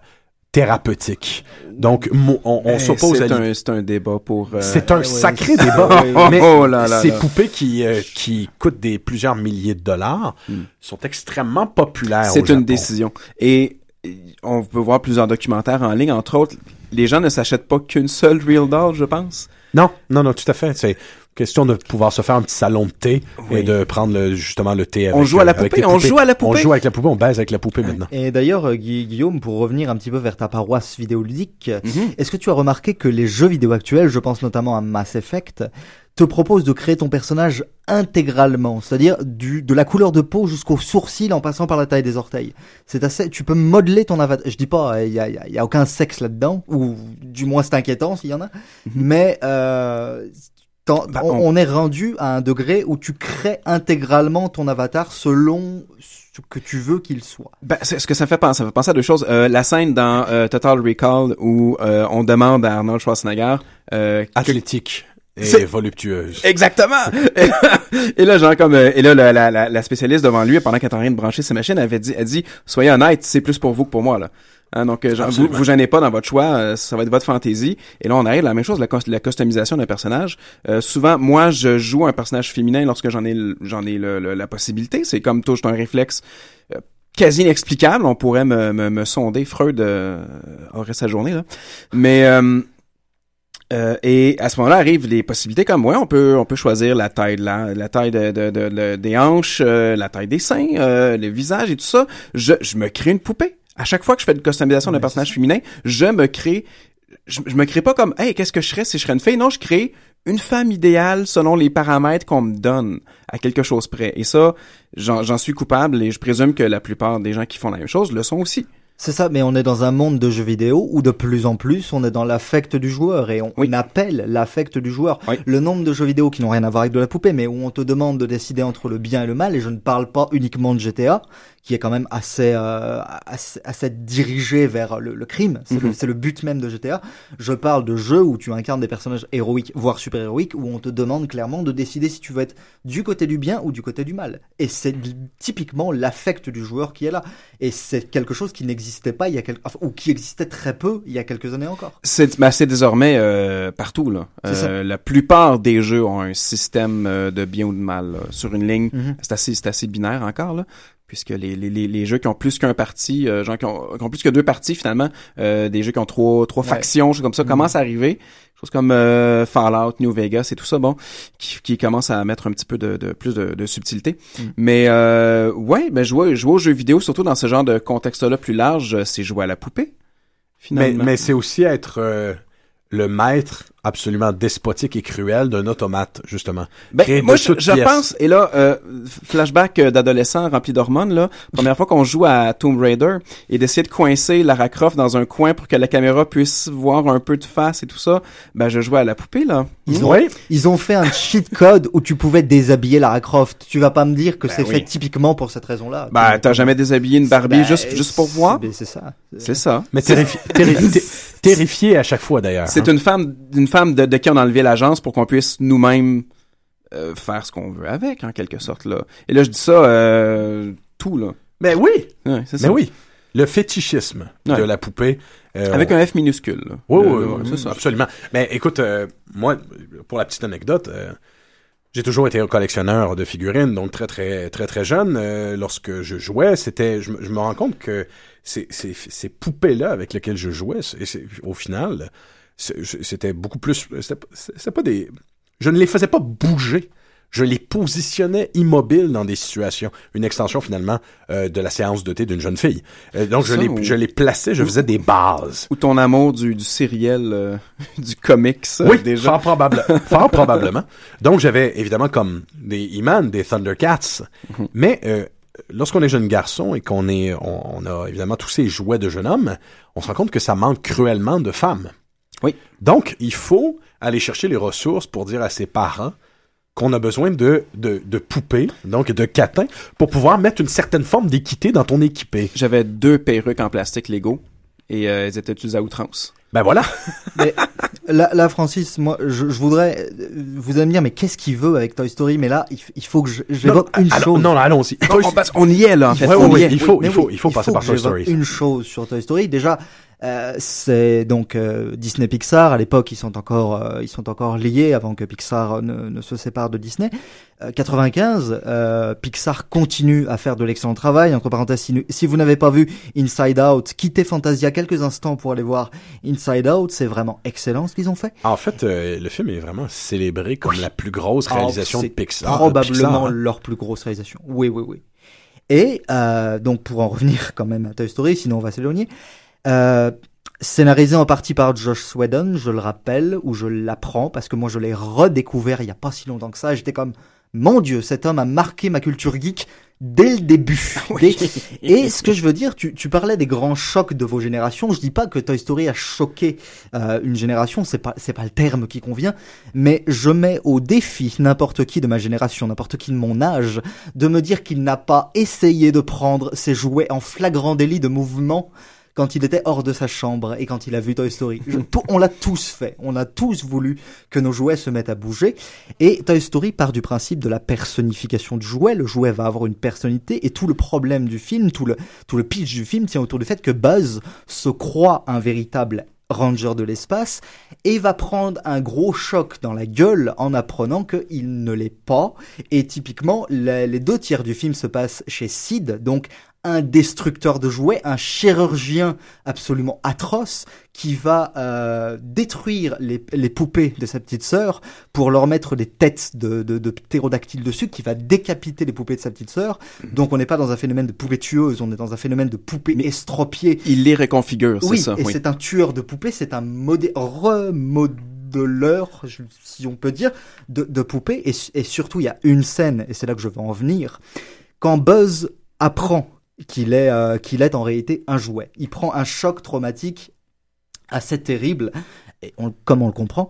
thérapeutique. Donc, on, on s'oppose c'est à... Un, c'est un débat pour... Euh... C'est un eh oui, sacré c'est... débat. Oui. Mais oh là là ces là. poupées qui, euh, qui coûtent des plusieurs milliers de dollars mm. sont extrêmement populaires c'est au Japon. C'est une décision. Et on peut voir plusieurs documentaires en ligne. Entre autres, les gens ne s'achètent pas qu'une seule Real Doll, je pense. Non, non, non, tout à fait. C'est... Question de pouvoir se faire un petit salon de thé oui. et de prendre le, justement le thé avec on joue à la poupée, on joue à la poupée. On joue avec la poupée, on baise avec la poupée maintenant. Et d'ailleurs, Guillaume, pour revenir un petit peu vers ta paroisse vidéoludique, mm-hmm. est-ce que tu as remarqué que les jeux vidéo actuels, je pense notamment à Mass Effect, te proposent de créer ton personnage intégralement, c'est-à-dire du, de la couleur de peau jusqu'aux sourcils en passant par la taille des orteils. C'est assez, tu peux modeler ton avatar. Je dis pas, il y a, y a, y a aucun sexe là-dedans, ou du moins c'est inquiétant s'il y en a, mm-hmm. mais... Euh, Tant, bah, on, on est rendu à un degré où tu crées intégralement ton avatar selon ce que tu veux qu'il soit. Ben, c'est ce que ça me fait penser. Ça me fait penser à deux choses. Euh, la scène dans euh, Total Recall où euh, on demande à Arnold Schwarzenegger... Euh, athlétique et c'est... voluptueuse. Exactement! Et là, genre comme... Et là, la, la, la spécialiste devant lui, pendant qu'elle est en train de brancher ses machines, elle avait dit, elle dit « Soyez honnête, c'est plus pour vous que pour moi. » là. Hein, donc, genre, vous, vous gênez pas dans votre choix, euh, ça va être votre fantaisie. Et là, on arrive à la même chose, la, cost- la customisation d'un personnage. Euh, souvent, moi, je joue un personnage féminin lorsque j'en ai, l- j'en ai le, le, la possibilité. C'est comme tout, j'ai un réflexe euh, quasi inexplicable. On pourrait me, me, me sonder. Freud euh, aurait sa journée là. Mais euh, euh, et à ce moment-là arrivent les possibilités comme ouais, on peut, on peut choisir la taille de la, la taille de, de, de, de, des hanches, euh, la taille des seins, euh, le visage et tout ça. Je, je me crée une poupée. À chaque fois que je fais une customisation ouais, d'un personnage féminin, je me crée, je, je me crée pas comme, hey, qu'est-ce que je serais si je serais une fille? Non, je crée une femme idéale selon les paramètres qu'on me donne à quelque chose près. Et ça, j'en, j'en suis coupable et je présume que la plupart des gens qui font la même chose le sont aussi. C'est ça, mais on est dans un monde de jeux vidéo où de plus en plus on est dans l'affect du joueur et on, oui. on appelle l'affect du joueur. Oui. Le nombre de jeux vidéo qui n'ont rien à voir avec de la poupée, mais où on te demande de décider entre le bien et le mal, et je ne parle pas uniquement de G T A, qui est quand même assez, euh, assez, assez dirigé vers le, le crime, c'est, mm-hmm. le, c'est le but même de G T A. Je parle de jeux où tu incarnes des personnages héroïques, voire super-héroïques, où on te demande clairement de décider si tu veux être du côté du bien ou du côté du mal. Et c'est typiquement l'affect du joueur qui est là. Et c'est quelque chose qui n'existe pas il y a quelques enfin, ou qui existait très peu il y a quelques années encore. C'est bah c'est désormais euh, partout là. Euh, la plupart des jeux ont un système euh, de bien ou de mal là, sur une ligne. Mm-hmm. C'est assez c'est assez binaire encore là. Puisque les, les, les, les jeux qui ont plus qu'un parti, euh, genre qui ont, qui ont plus que deux parties finalement, euh, des jeux qui ont trois, trois ouais. factions, choses comme ça, mmh. commencent à arriver. Choses comme euh, Fallout, New Vegas et tout ça, bon, qui, qui commencent à mettre un petit peu de, de plus de, de subtilité. Mmh. Mais euh, ouais, ben jouer, jouer aux jeux vidéo, surtout dans ce genre de contexte-là plus large, c'est jouer à la poupée. Finalement. Mais, mais c'est aussi être euh, le maître absolument despotique et cruel d'un automate, justement. Ben, moi, je, je pense, et là, euh, flashback d'adolescent rempli d'hormones, là, première fois qu'on joue à Tomb Raider, et d'essayer de coincer Lara Croft dans un coin pour que la caméra puisse voir un peu de face et tout ça, ben, je jouais à la poupée, là. Ils ont, oui. ils ont fait un cheat code où tu pouvais déshabiller Lara Croft. Tu vas pas me dire que ben c'est oui. fait typiquement pour cette raison-là. Ben, t'as jamais déshabillé une Barbie ben, juste, juste pour voir? Ben, c'est ça. C'est ça. Mais terrifié, terrifié, terrifié à chaque fois, d'ailleurs. C'est hein. une femme, une femme de, de qui on a enlevé l'agence pour qu'on puisse nous-mêmes euh, faire ce qu'on veut avec, en quelque sorte, là. Et là, je dis ça, euh, tout, là. Ben oui! Ouais, c'est ça. Ben oui! Le fétichisme ouais. de la poupée. Euh, Avec on... un F minuscule. Là. Oui, oui, oui, c'est ça. Absolument. Mais écoute, euh, moi, pour la petite anecdote, euh, j'ai toujours été un collectionneur de figurines, donc très, très, très, très jeune. Euh, lorsque je jouais, c'était, je, je me rends compte que ces, ces, ces poupées-là avec lesquelles je jouais, c'est, c'est, au final, c'est, c'était beaucoup plus... C'était, c'était pas des... Je ne les faisais pas bouger. Je les positionnais immobiles dans des situations. Une extension, finalement, euh, de la séance de thé d'une jeune fille. Euh, donc, ça, je, les, ou... je les plaçais, je faisais des bases. Ou ton amour du, du sériel, euh, du comics, oui, déjà. fort, probable, fort probablement. Donc, j'avais, évidemment, comme des He-Man, des Thundercats. Mm-hmm. Mais euh, lorsqu'on est jeune garçon et qu'on est, on, on a, évidemment, tous ces jouets de jeune homme, on se rend compte que ça manque cruellement de femmes. Oui. Donc, il faut aller chercher les ressources pour dire à ses parents qu'on a besoin de, de, de poupées, donc de catins, pour pouvoir mettre une certaine forme d'équité dans ton équipée. J'avais deux perruques en plastique Lego, et euh, elles étaient utilisées à outrance. Ben voilà! Mais là, là, Francis, moi, je, je voudrais... Vous allez me dire, mais qu'est-ce qu'il veut avec Toy Story? Mais là, il, il faut que je, j'évoque non, une alors, chose. Non, là, allons-y. On, on, passe, on y est, là, en fait. Ouais, on oui, y oui, est. Il faut, oui, il faut, oui, il faut passer faut par Toy Story. Une chose sur Toy Story, déjà... Euh, c'est donc euh, Disney Pixar. À l'époque, ils sont encore euh, ils sont encore liés avant que Pixar ne, ne se sépare de Disney. Euh, quatre-vingt-quinze, euh, Pixar continue à faire de l'excellent travail. Entre parenthèses, si, si vous n'avez pas vu Inside Out, quittez Fantasia quelques instants pour aller voir Inside Out. C'est vraiment excellent ce qu'ils ont fait. En fait, euh, le film est vraiment célébré comme oui. la plus grosse réalisation oh, de Pixar. Probablement Pixar, hein. leur plus grosse réalisation. Oui, oui, oui. Et euh, donc pour en revenir quand même à Toy Story, sinon on va s'éloigner. Euh, scénarisé en partie par Josh Whedon, je le rappelle, ou je l'apprends, parce que moi je l'ai redécouvert il n'y a pas si longtemps que ça, j'étais comme, mon Dieu, cet homme a marqué ma culture geek dès le début. Oui. Dès... Et ce que je veux dire, tu, tu parlais des grands chocs de vos générations, je dis pas que Toy Story a choqué euh, une génération, c'est pas, c'est pas le terme qui convient, mais je mets au défi n'importe qui de ma génération, n'importe qui de mon âge, de me dire qu'il n'a pas essayé de prendre ses jouets en flagrant délit de mouvement quand il était hors de sa chambre et quand il a vu Toy Story. Je, tout, on l'a tous fait. On a tous voulu que nos jouets se mettent à bouger. Et Toy Story part du principe de la personnification du jouet. Le jouet va avoir une personnalité et tout le problème du film, tout le, tout le pitch du film tient autour du fait que Buzz se croit un véritable Ranger de l'espace et va prendre un gros choc dans la gueule en apprenant qu'il ne l'est pas. Et typiquement, les, les deux tiers du film se passent chez Sid, donc un destructeur de jouets, un chirurgien absolument atroce qui va euh, détruire les, les poupées de sa petite sœur pour leur mettre des têtes de, de, de ptérodactyles dessus, qui va décapiter les poupées de sa petite sœur. Donc on n'est pas dans un phénomène de poupée tueuse, on est dans un phénomène de poupée mais estropiée. Il les réconfigure, c'est oui, ça. Et oui, et c'est un tueur de poupées, c'est un modé- remodé... de l'heure, si on peut dire, de, de poupées. Et, et surtout, il y a une scène, et c'est là que je veux en venir, quand Buzz apprend qu'il est, euh, qu'il est en réalité un jouet. Il prend un choc traumatique assez terrible, et on, comme on le comprend,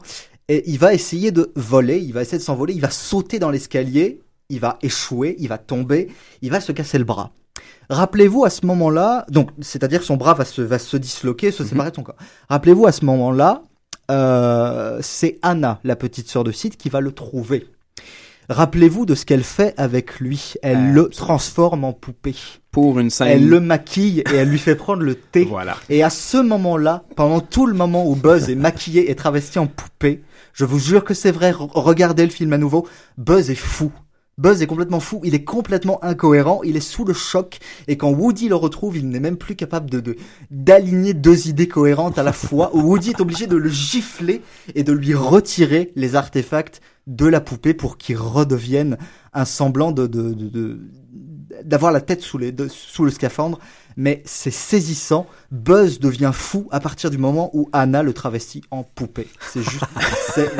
et il va essayer de voler, il va essayer de s'envoler, il va sauter dans l'escalier, il va échouer, il va tomber, il va se casser le bras. Rappelez-vous à ce moment-là, donc, c'est-à-dire son bras va se, va se disloquer, se séparer de son corps. Rappelez-vous à ce moment-là, Euh, c'est Anna, la petite sœur de Sid, qui va le trouver. Rappelez-vous de ce qu'elle fait avec lui. Elle euh, le transforme en poupée. Pour une scène. Elle le maquille et elle lui fait prendre le thé. Voilà. Et à ce moment-là, pendant tout le moment où Buzz est maquillé et travesti en poupée, je vous jure que c'est vrai, regardez le film à nouveau, Buzz est fou. Buzz est complètement fou, il est complètement incohérent, il est sous le choc, et quand Woody le retrouve, il n'est même plus capable de, de d'aligner deux idées cohérentes à la fois. Woody est obligé de le gifler et de lui retirer les artefacts de la poupée pour qu'il redevienne un semblant de de de, de d'avoir la tête sous, les, de, sous le scaphandre, mais c'est saisissant. Buzz devient fou à partir du moment où Anna le travestit en poupée. C'est juste, c'est,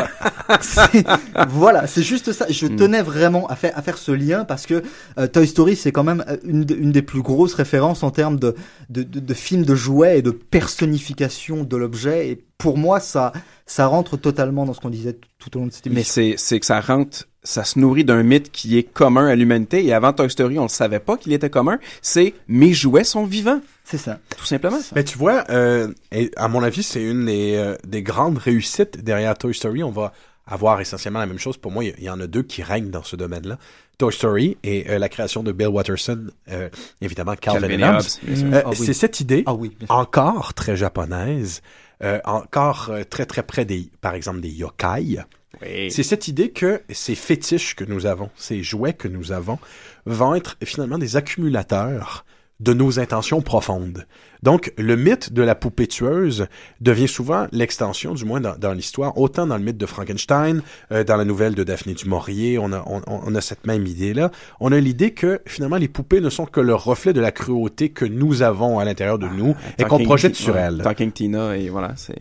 c'est, voilà, c'est juste ça. Je tenais vraiment à faire, à faire ce lien parce que euh, Toy Story, c'est quand même une, de, une des plus grosses références en termes de, de, de, de films de jouets et de personnification de l'objet. Et pour moi, ça, ça rentre totalement dans ce qu'on disait tout, tout au long de cette émission. Mais c'est, c'est que ça rentre. Ça se nourrit d'un mythe qui est commun à l'humanité. Et avant Toy Story, on ne savait pas qu'il était commun. C'est « Mes jouets sont vivants ». C'est ça. Tout simplement. Ça. Mais tu vois, euh, et à mon avis, c'est une des, euh, des grandes réussites derrière Toy Story. On va avoir essentiellement la même chose. Pour moi, il y, y en a deux qui règnent dans ce domaine-là. Toy Story et euh, la création de Bill Watterson, euh, évidemment Calvin et Hobbes. Mmh. Euh, oh, oui. C'est cette idée, oh, oui, encore très japonaise, euh, encore euh, très très près, des, par exemple, des yokai. Oui. C'est cette idée que ces fétiches que nous avons, ces jouets que nous avons, vont être finalement des accumulateurs de nos intentions profondes. Donc, le mythe de la poupée tueuse devient souvent l'extension, du moins dans, dans l'histoire, autant dans le mythe de Frankenstein, euh, dans la nouvelle de Daphné Du Maurier, on a, on, on a cette même idée-là. On a l'idée que, finalement, les poupées ne sont que le reflet de la cruauté que nous avons à l'intérieur de ah, nous et qu'on projette sur elles. Talking Tina, et voilà, c'est...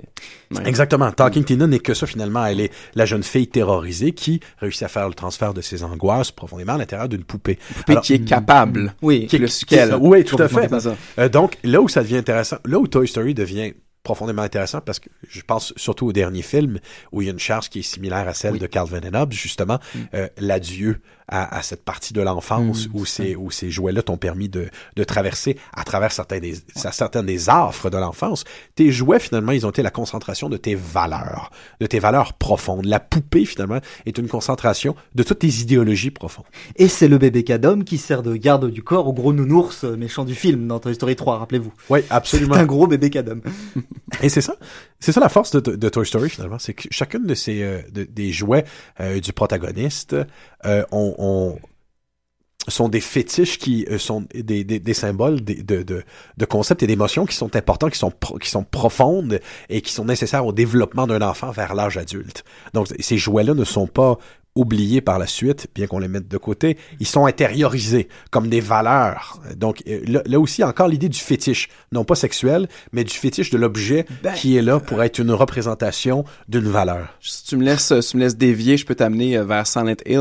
Ouais. Exactement. Talking mmh. Tina n'est que ça, finalement. Elle est la jeune fille terrorisée qui réussit à faire le transfert de ses angoisses profondément à l'intérieur d'une poupée. Une poupée Alors, qui est capable. Oui. Qui est le qu'elle. Oui, tout à fait. Euh, donc, là où ça devient intéressant, là où Toy Story devient profondément intéressant, parce que je pense surtout au dernier film, où il y a une charge qui est similaire à celle oui. de Calvin and Hobbes, justement, mm. euh, l'adieu à, à cette partie de l'enfance mm, où, ces, où ces jouets-là t'ont permis de, de traverser à travers certains des, ouais. certaines des affres de l'enfance. Tes jouets, finalement, ils ont été la concentration de tes valeurs, de tes valeurs profondes. La poupée, finalement, est une concentration de toutes tes idéologies profondes. Et c'est le bébé cadom qui sert de garde du corps au gros nounours méchant du film dans Toy Story trois, rappelez-vous. Oui, absolument. C'est un gros bébé cadom. Et c'est ça, c'est ça la force de, de Toy Story finalement, c'est que chacune de ces euh, de, des jouets euh, du protagoniste euh, on, on sont des fétiches qui euh, sont des, des, des symboles des, de, de, de concepts et d'émotions qui sont importants, qui sont, pro, qui sont profondes et qui sont nécessaires au développement d'un enfant vers l'âge adulte. Donc ces jouets-là ne sont pas oubliés par la suite, bien qu'on les mette de côté, ils sont intériorisés comme des valeurs. Donc là, là aussi, encore l'idée du fétiche, non pas sexuel, mais du fétiche de l'objet ben, qui est là pour être une représentation d'une valeur. Si tu me laisses, si tu me laisses dévier, je peux t'amener vers Silent Hill.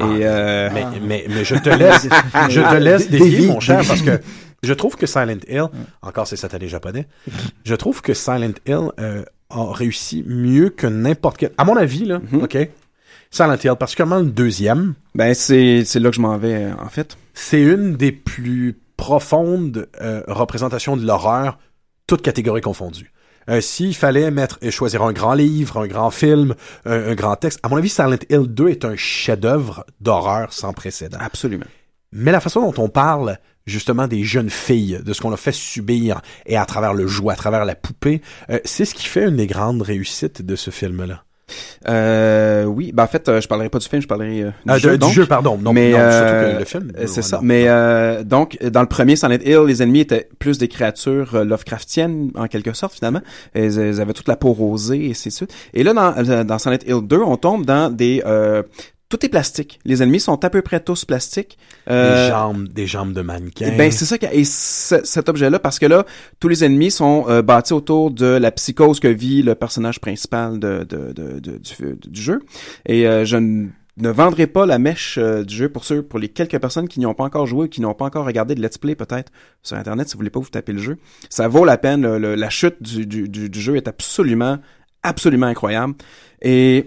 Et ah, euh... mais, mais, mais je te laisse, je te laisse dévier, mon cher, parce que je trouve que Silent Hill, encore c'est satané japonais, je trouve que Silent Hill euh, a réussi mieux que n'importe quel... À mon avis, là, mm-hmm. OK? Silent Hill, particulièrement le deuxième. Ben, c'est, c'est là que je m'en vais, euh, en fait. C'est une des plus profondes euh, représentations de l'horreur, toutes catégories confondues. Euh, s'il fallait mettre et choisir un grand livre, un grand film, euh, un grand texte, à mon avis, Silent Hill deux est un chef-d'œuvre d'horreur sans précédent. Absolument. Mais la façon dont on parle, justement, des jeunes filles, de ce qu'on leur fait subir, et à travers le jouet, à travers la poupée, euh, c'est ce qui fait une des grandes réussites de ce film-là. Euh, oui, ben en fait, euh, je parlerai pas du film, je parlerai euh, du, euh, jeu, de, donc. du jeu, pardon. Non, mais non, euh, surtout que le film. Euh, c'est non, ça. Non, mais non. Euh, donc, dans le premier Silent Hill, les ennemis étaient plus des créatures euh, Lovecraftiennes en quelque sorte finalement. Elles, elles avaient toute la peau rosée et ainsi de suite. Et là, dans, dans Silent Hill deux, on tombe dans des euh, tout est plastique. Les ennemis sont à peu près tous plastiques. Euh, des jambes, des jambes de mannequin. Ben c'est ça, et c- cet objet-là, parce que là, tous les ennemis sont euh, bâtis autour de la psychose que vit le personnage principal de, de, de, de du, du jeu. Et euh, je ne ne vendrai pas la mèche euh, du jeu pour ceux, pour les quelques personnes qui n'y ont pas encore joué ou qui n'ont pas encore regardé de Let's Play peut-être sur Internet si vous voulez pas vous taper le jeu. Ça vaut la peine. Le, le, la chute du, du, du, du jeu est absolument, absolument incroyable. Et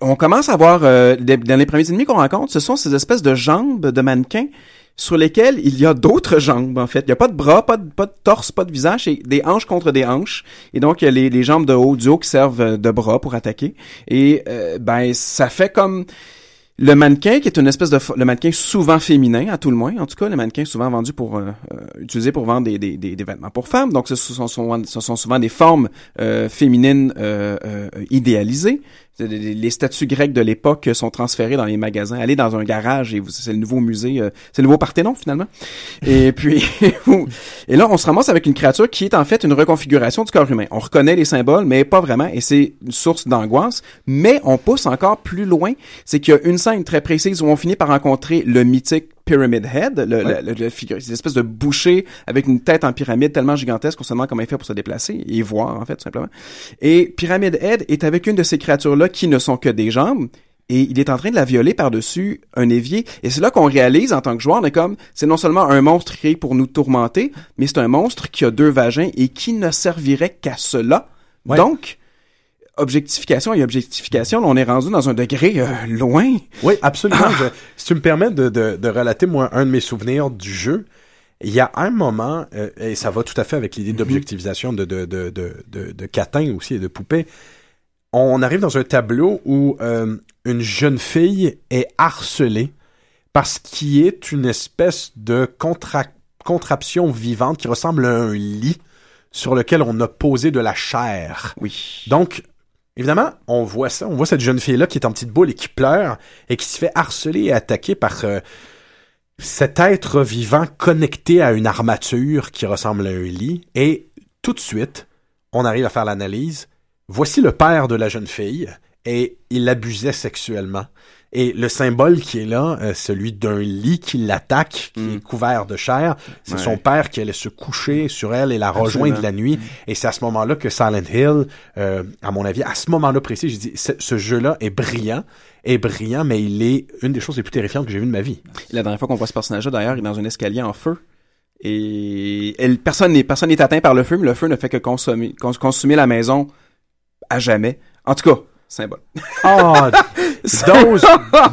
on commence à voir, euh, dans les premiers ennemis qu'on rencontre, ce sont ces espèces de jambes de mannequins sur lesquelles il y a d'autres jambes, en fait. Il n'y a pas de bras, pas de, pas de torse, pas de visage, c'est des hanches contre des hanches. Et donc, il y a les, les jambes de haut, du haut qui servent de bras pour attaquer. Et, euh, ben, ça fait comme... Le mannequin, qui est une espèce de... F- le mannequin souvent féminin, à tout le moins. En tout cas, le mannequin souvent vendu pour... Euh, utilisé pour vendre des, des, des, des vêtements pour femmes. Donc, ce sont, ce sont souvent des formes euh, féminines euh, euh, idéalisées. Les statues grecques de l'époque sont transférées dans les magasins. Allez dans un garage et vous, c'est le nouveau musée, euh, c'est le nouveau Parthénon finalement. Et puis, et là, on se ramasse avec une créature qui est en fait une reconfiguration du corps humain. On reconnaît les symboles, mais pas vraiment, et c'est une source d'angoisse. Mais on pousse encore plus loin, c'est qu'il y a une scène très précise où on finit par rencontrer le mythique Pyramid Head, le, ouais. le, le, le figure, cette espèce de boucher avec une tête en pyramide tellement gigantesque qu'on se demande comment il fait pour se déplacer et voir, en fait, tout simplement. Et Pyramid Head est avec une de ces créatures-là qui ne sont que des jambes, et il est en train de la violer par-dessus un évier. Et c'est là qu'on réalise, en tant que joueur, on est comme, c'est non seulement un monstre créé pour nous tourmenter, mais c'est un monstre qui a deux vagins et qui ne servirait qu'à cela. Ouais. Donc, objectification et objectification, on est rendu dans un degré euh, loin. Oui, absolument. Ah. Je, si tu me permets de, de, de relater, moi, un de mes souvenirs du jeu, il y a un moment, euh, et ça va tout à fait avec l'idée mm-hmm. d'objectivisation de, de, de, de, de, de catin aussi et de poupée, on arrive dans un tableau où euh, une jeune fille est harcelée parce qu'il est une espèce de contra- contraption vivante qui ressemble à un lit sur lequel on a posé de la chair. Oui. Donc, évidemment, on voit ça, on voit cette jeune fille-là qui est en petite boule et qui pleure et qui se fait harceler et attaquer par euh, cet être vivant connecté à une armature qui ressemble à un lit. Et tout de suite, on arrive à faire l'analyse. Voici le père de la jeune fille et il l'abusait sexuellement. Et le symbole qui est là, euh, celui d'un lit qui l'attaque, qui mm. est couvert de chair, c'est ouais. son père qui allait se coucher sur elle et la rejoindre la nuit. Mm. Et c'est à ce moment-là que Silent Hill, euh, à mon avis, à ce moment-là précis, j'ai dit, ce, ce jeu-là est brillant, est brillant, mais il est une des choses les plus terrifiantes que j'ai vues de ma vie. La dernière fois qu'on voit ce personnage-là, d'ailleurs, il est dans un escalier en feu. Et elle, personne n'est, personne n'est atteint par le feu, mais le feu ne fait que consommer, cons, consumer la maison à jamais. En tout cas, symbole. Oh, those,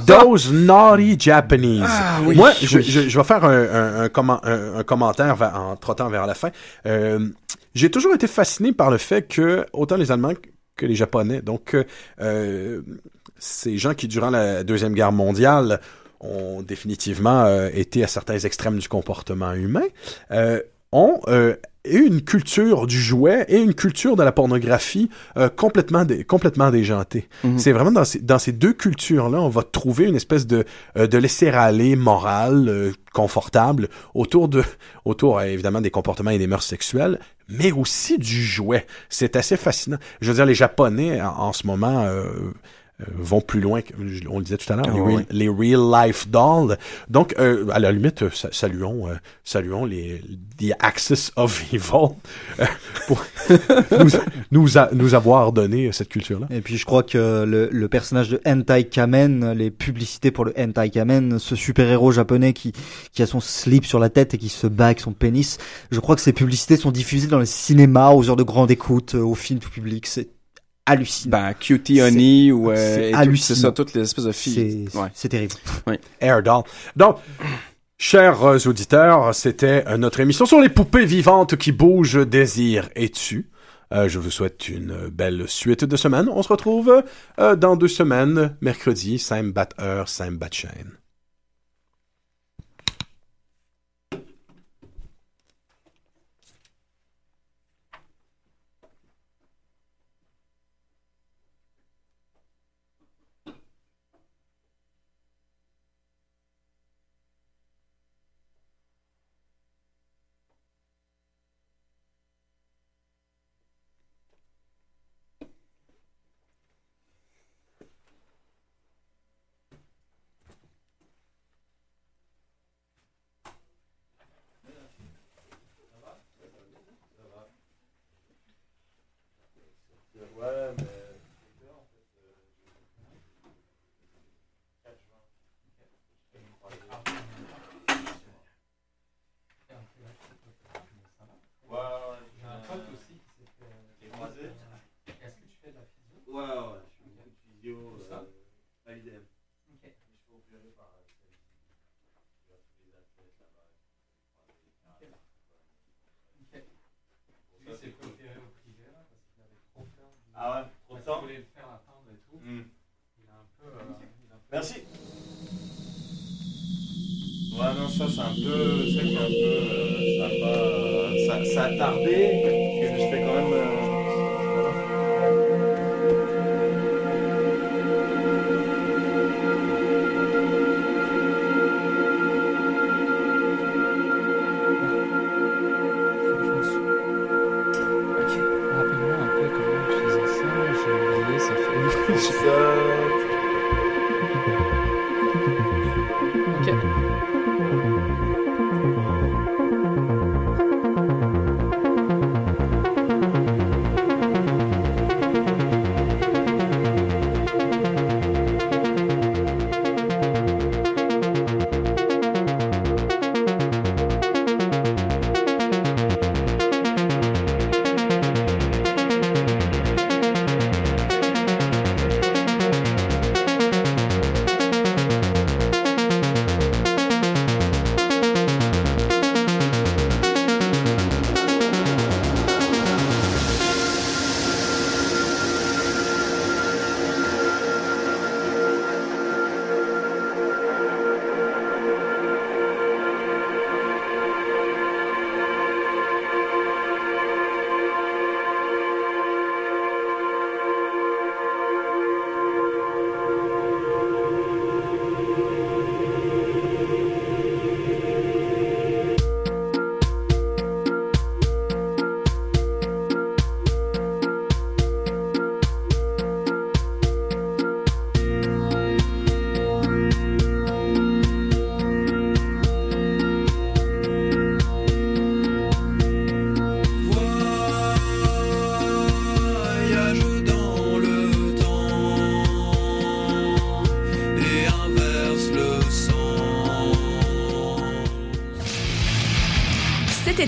those naughty Japanese. Ah, oui, Moi, oui. Je, je, je vais faire un, un, un, comment, un, un commentaire va, en trottant vers la fin. Euh, j'ai toujours été fasciné par le fait que, autant les Allemands que les Japonais, donc euh, ces gens qui, durant la Deuxième Guerre mondiale, ont définitivement euh, été à certains extrêmes du comportement humain, euh, ont... Euh, et une culture du jouet et une culture de la pornographie euh, complètement dé- complètement déjantée. Mm-hmm. C'est vraiment dans ces dans ces deux cultures là, on va trouver une espèce de euh, de laisser-aller moral euh, confortable autour de autour euh, évidemment des comportements et des mœurs sexuelles, mais aussi du jouet. C'est assez fascinant. Je veux dire, les Japonais en, en ce moment euh, euh, vont plus loin que, on le disait tout à l'heure, oh, les, oui. les real life dolls. Donc euh, à la limite, saluons euh, saluons les The Axis of Evil euh, pour nous, nous, a, nous avoir donné cette culture-là. Et puis je crois que le, le personnage de Hentai Kamen, les publicités pour le Hentai Kamen, ce super-héros japonais qui, qui a son slip sur la tête et qui se bat avec son pénis, je crois que ces publicités sont diffusées dans les cinémas aux heures de grande écoute, aux films tout public, c'est hallucinant. Ben, Cutie Honey ou euh, c'est, hallucinant. Tout, c'est ça, toutes les espèces de filles. C'est, ouais. c'est terrible. Oui. Air Doll. Donc, chers auditeurs, c'était notre émission sur les poupées vivantes qui bougent, désirent et tuent. Euh, je vous souhaite une belle suite de semaine. On se retrouve euh, dans deux semaines, mercredi, same bat heure, same bat chaîne. Okay.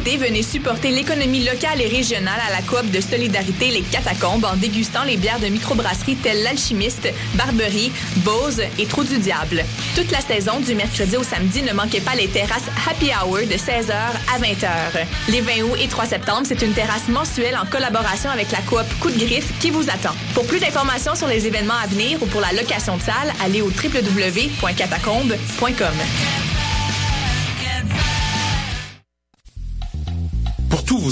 solidarité, venez supporter l'économie locale et régionale à la coop de solidarité Les Catacombes en dégustant les bières de microbrasseries telles l'Alchimiste, Barberie, Bose et Trou du Diable. Toute la saison, du mercredi au samedi, ne manquez pas les terrasses Happy Hour de seize heures à vingt heures. Les vingt août et trois septembre, c'est une terrasse mensuelle en collaboration avec la coop Coup de Griffe qui vous attend. Pour plus d'informations sur les événements à venir ou pour la location de salle, allez au w w w point catacombes point com. Pour tous vos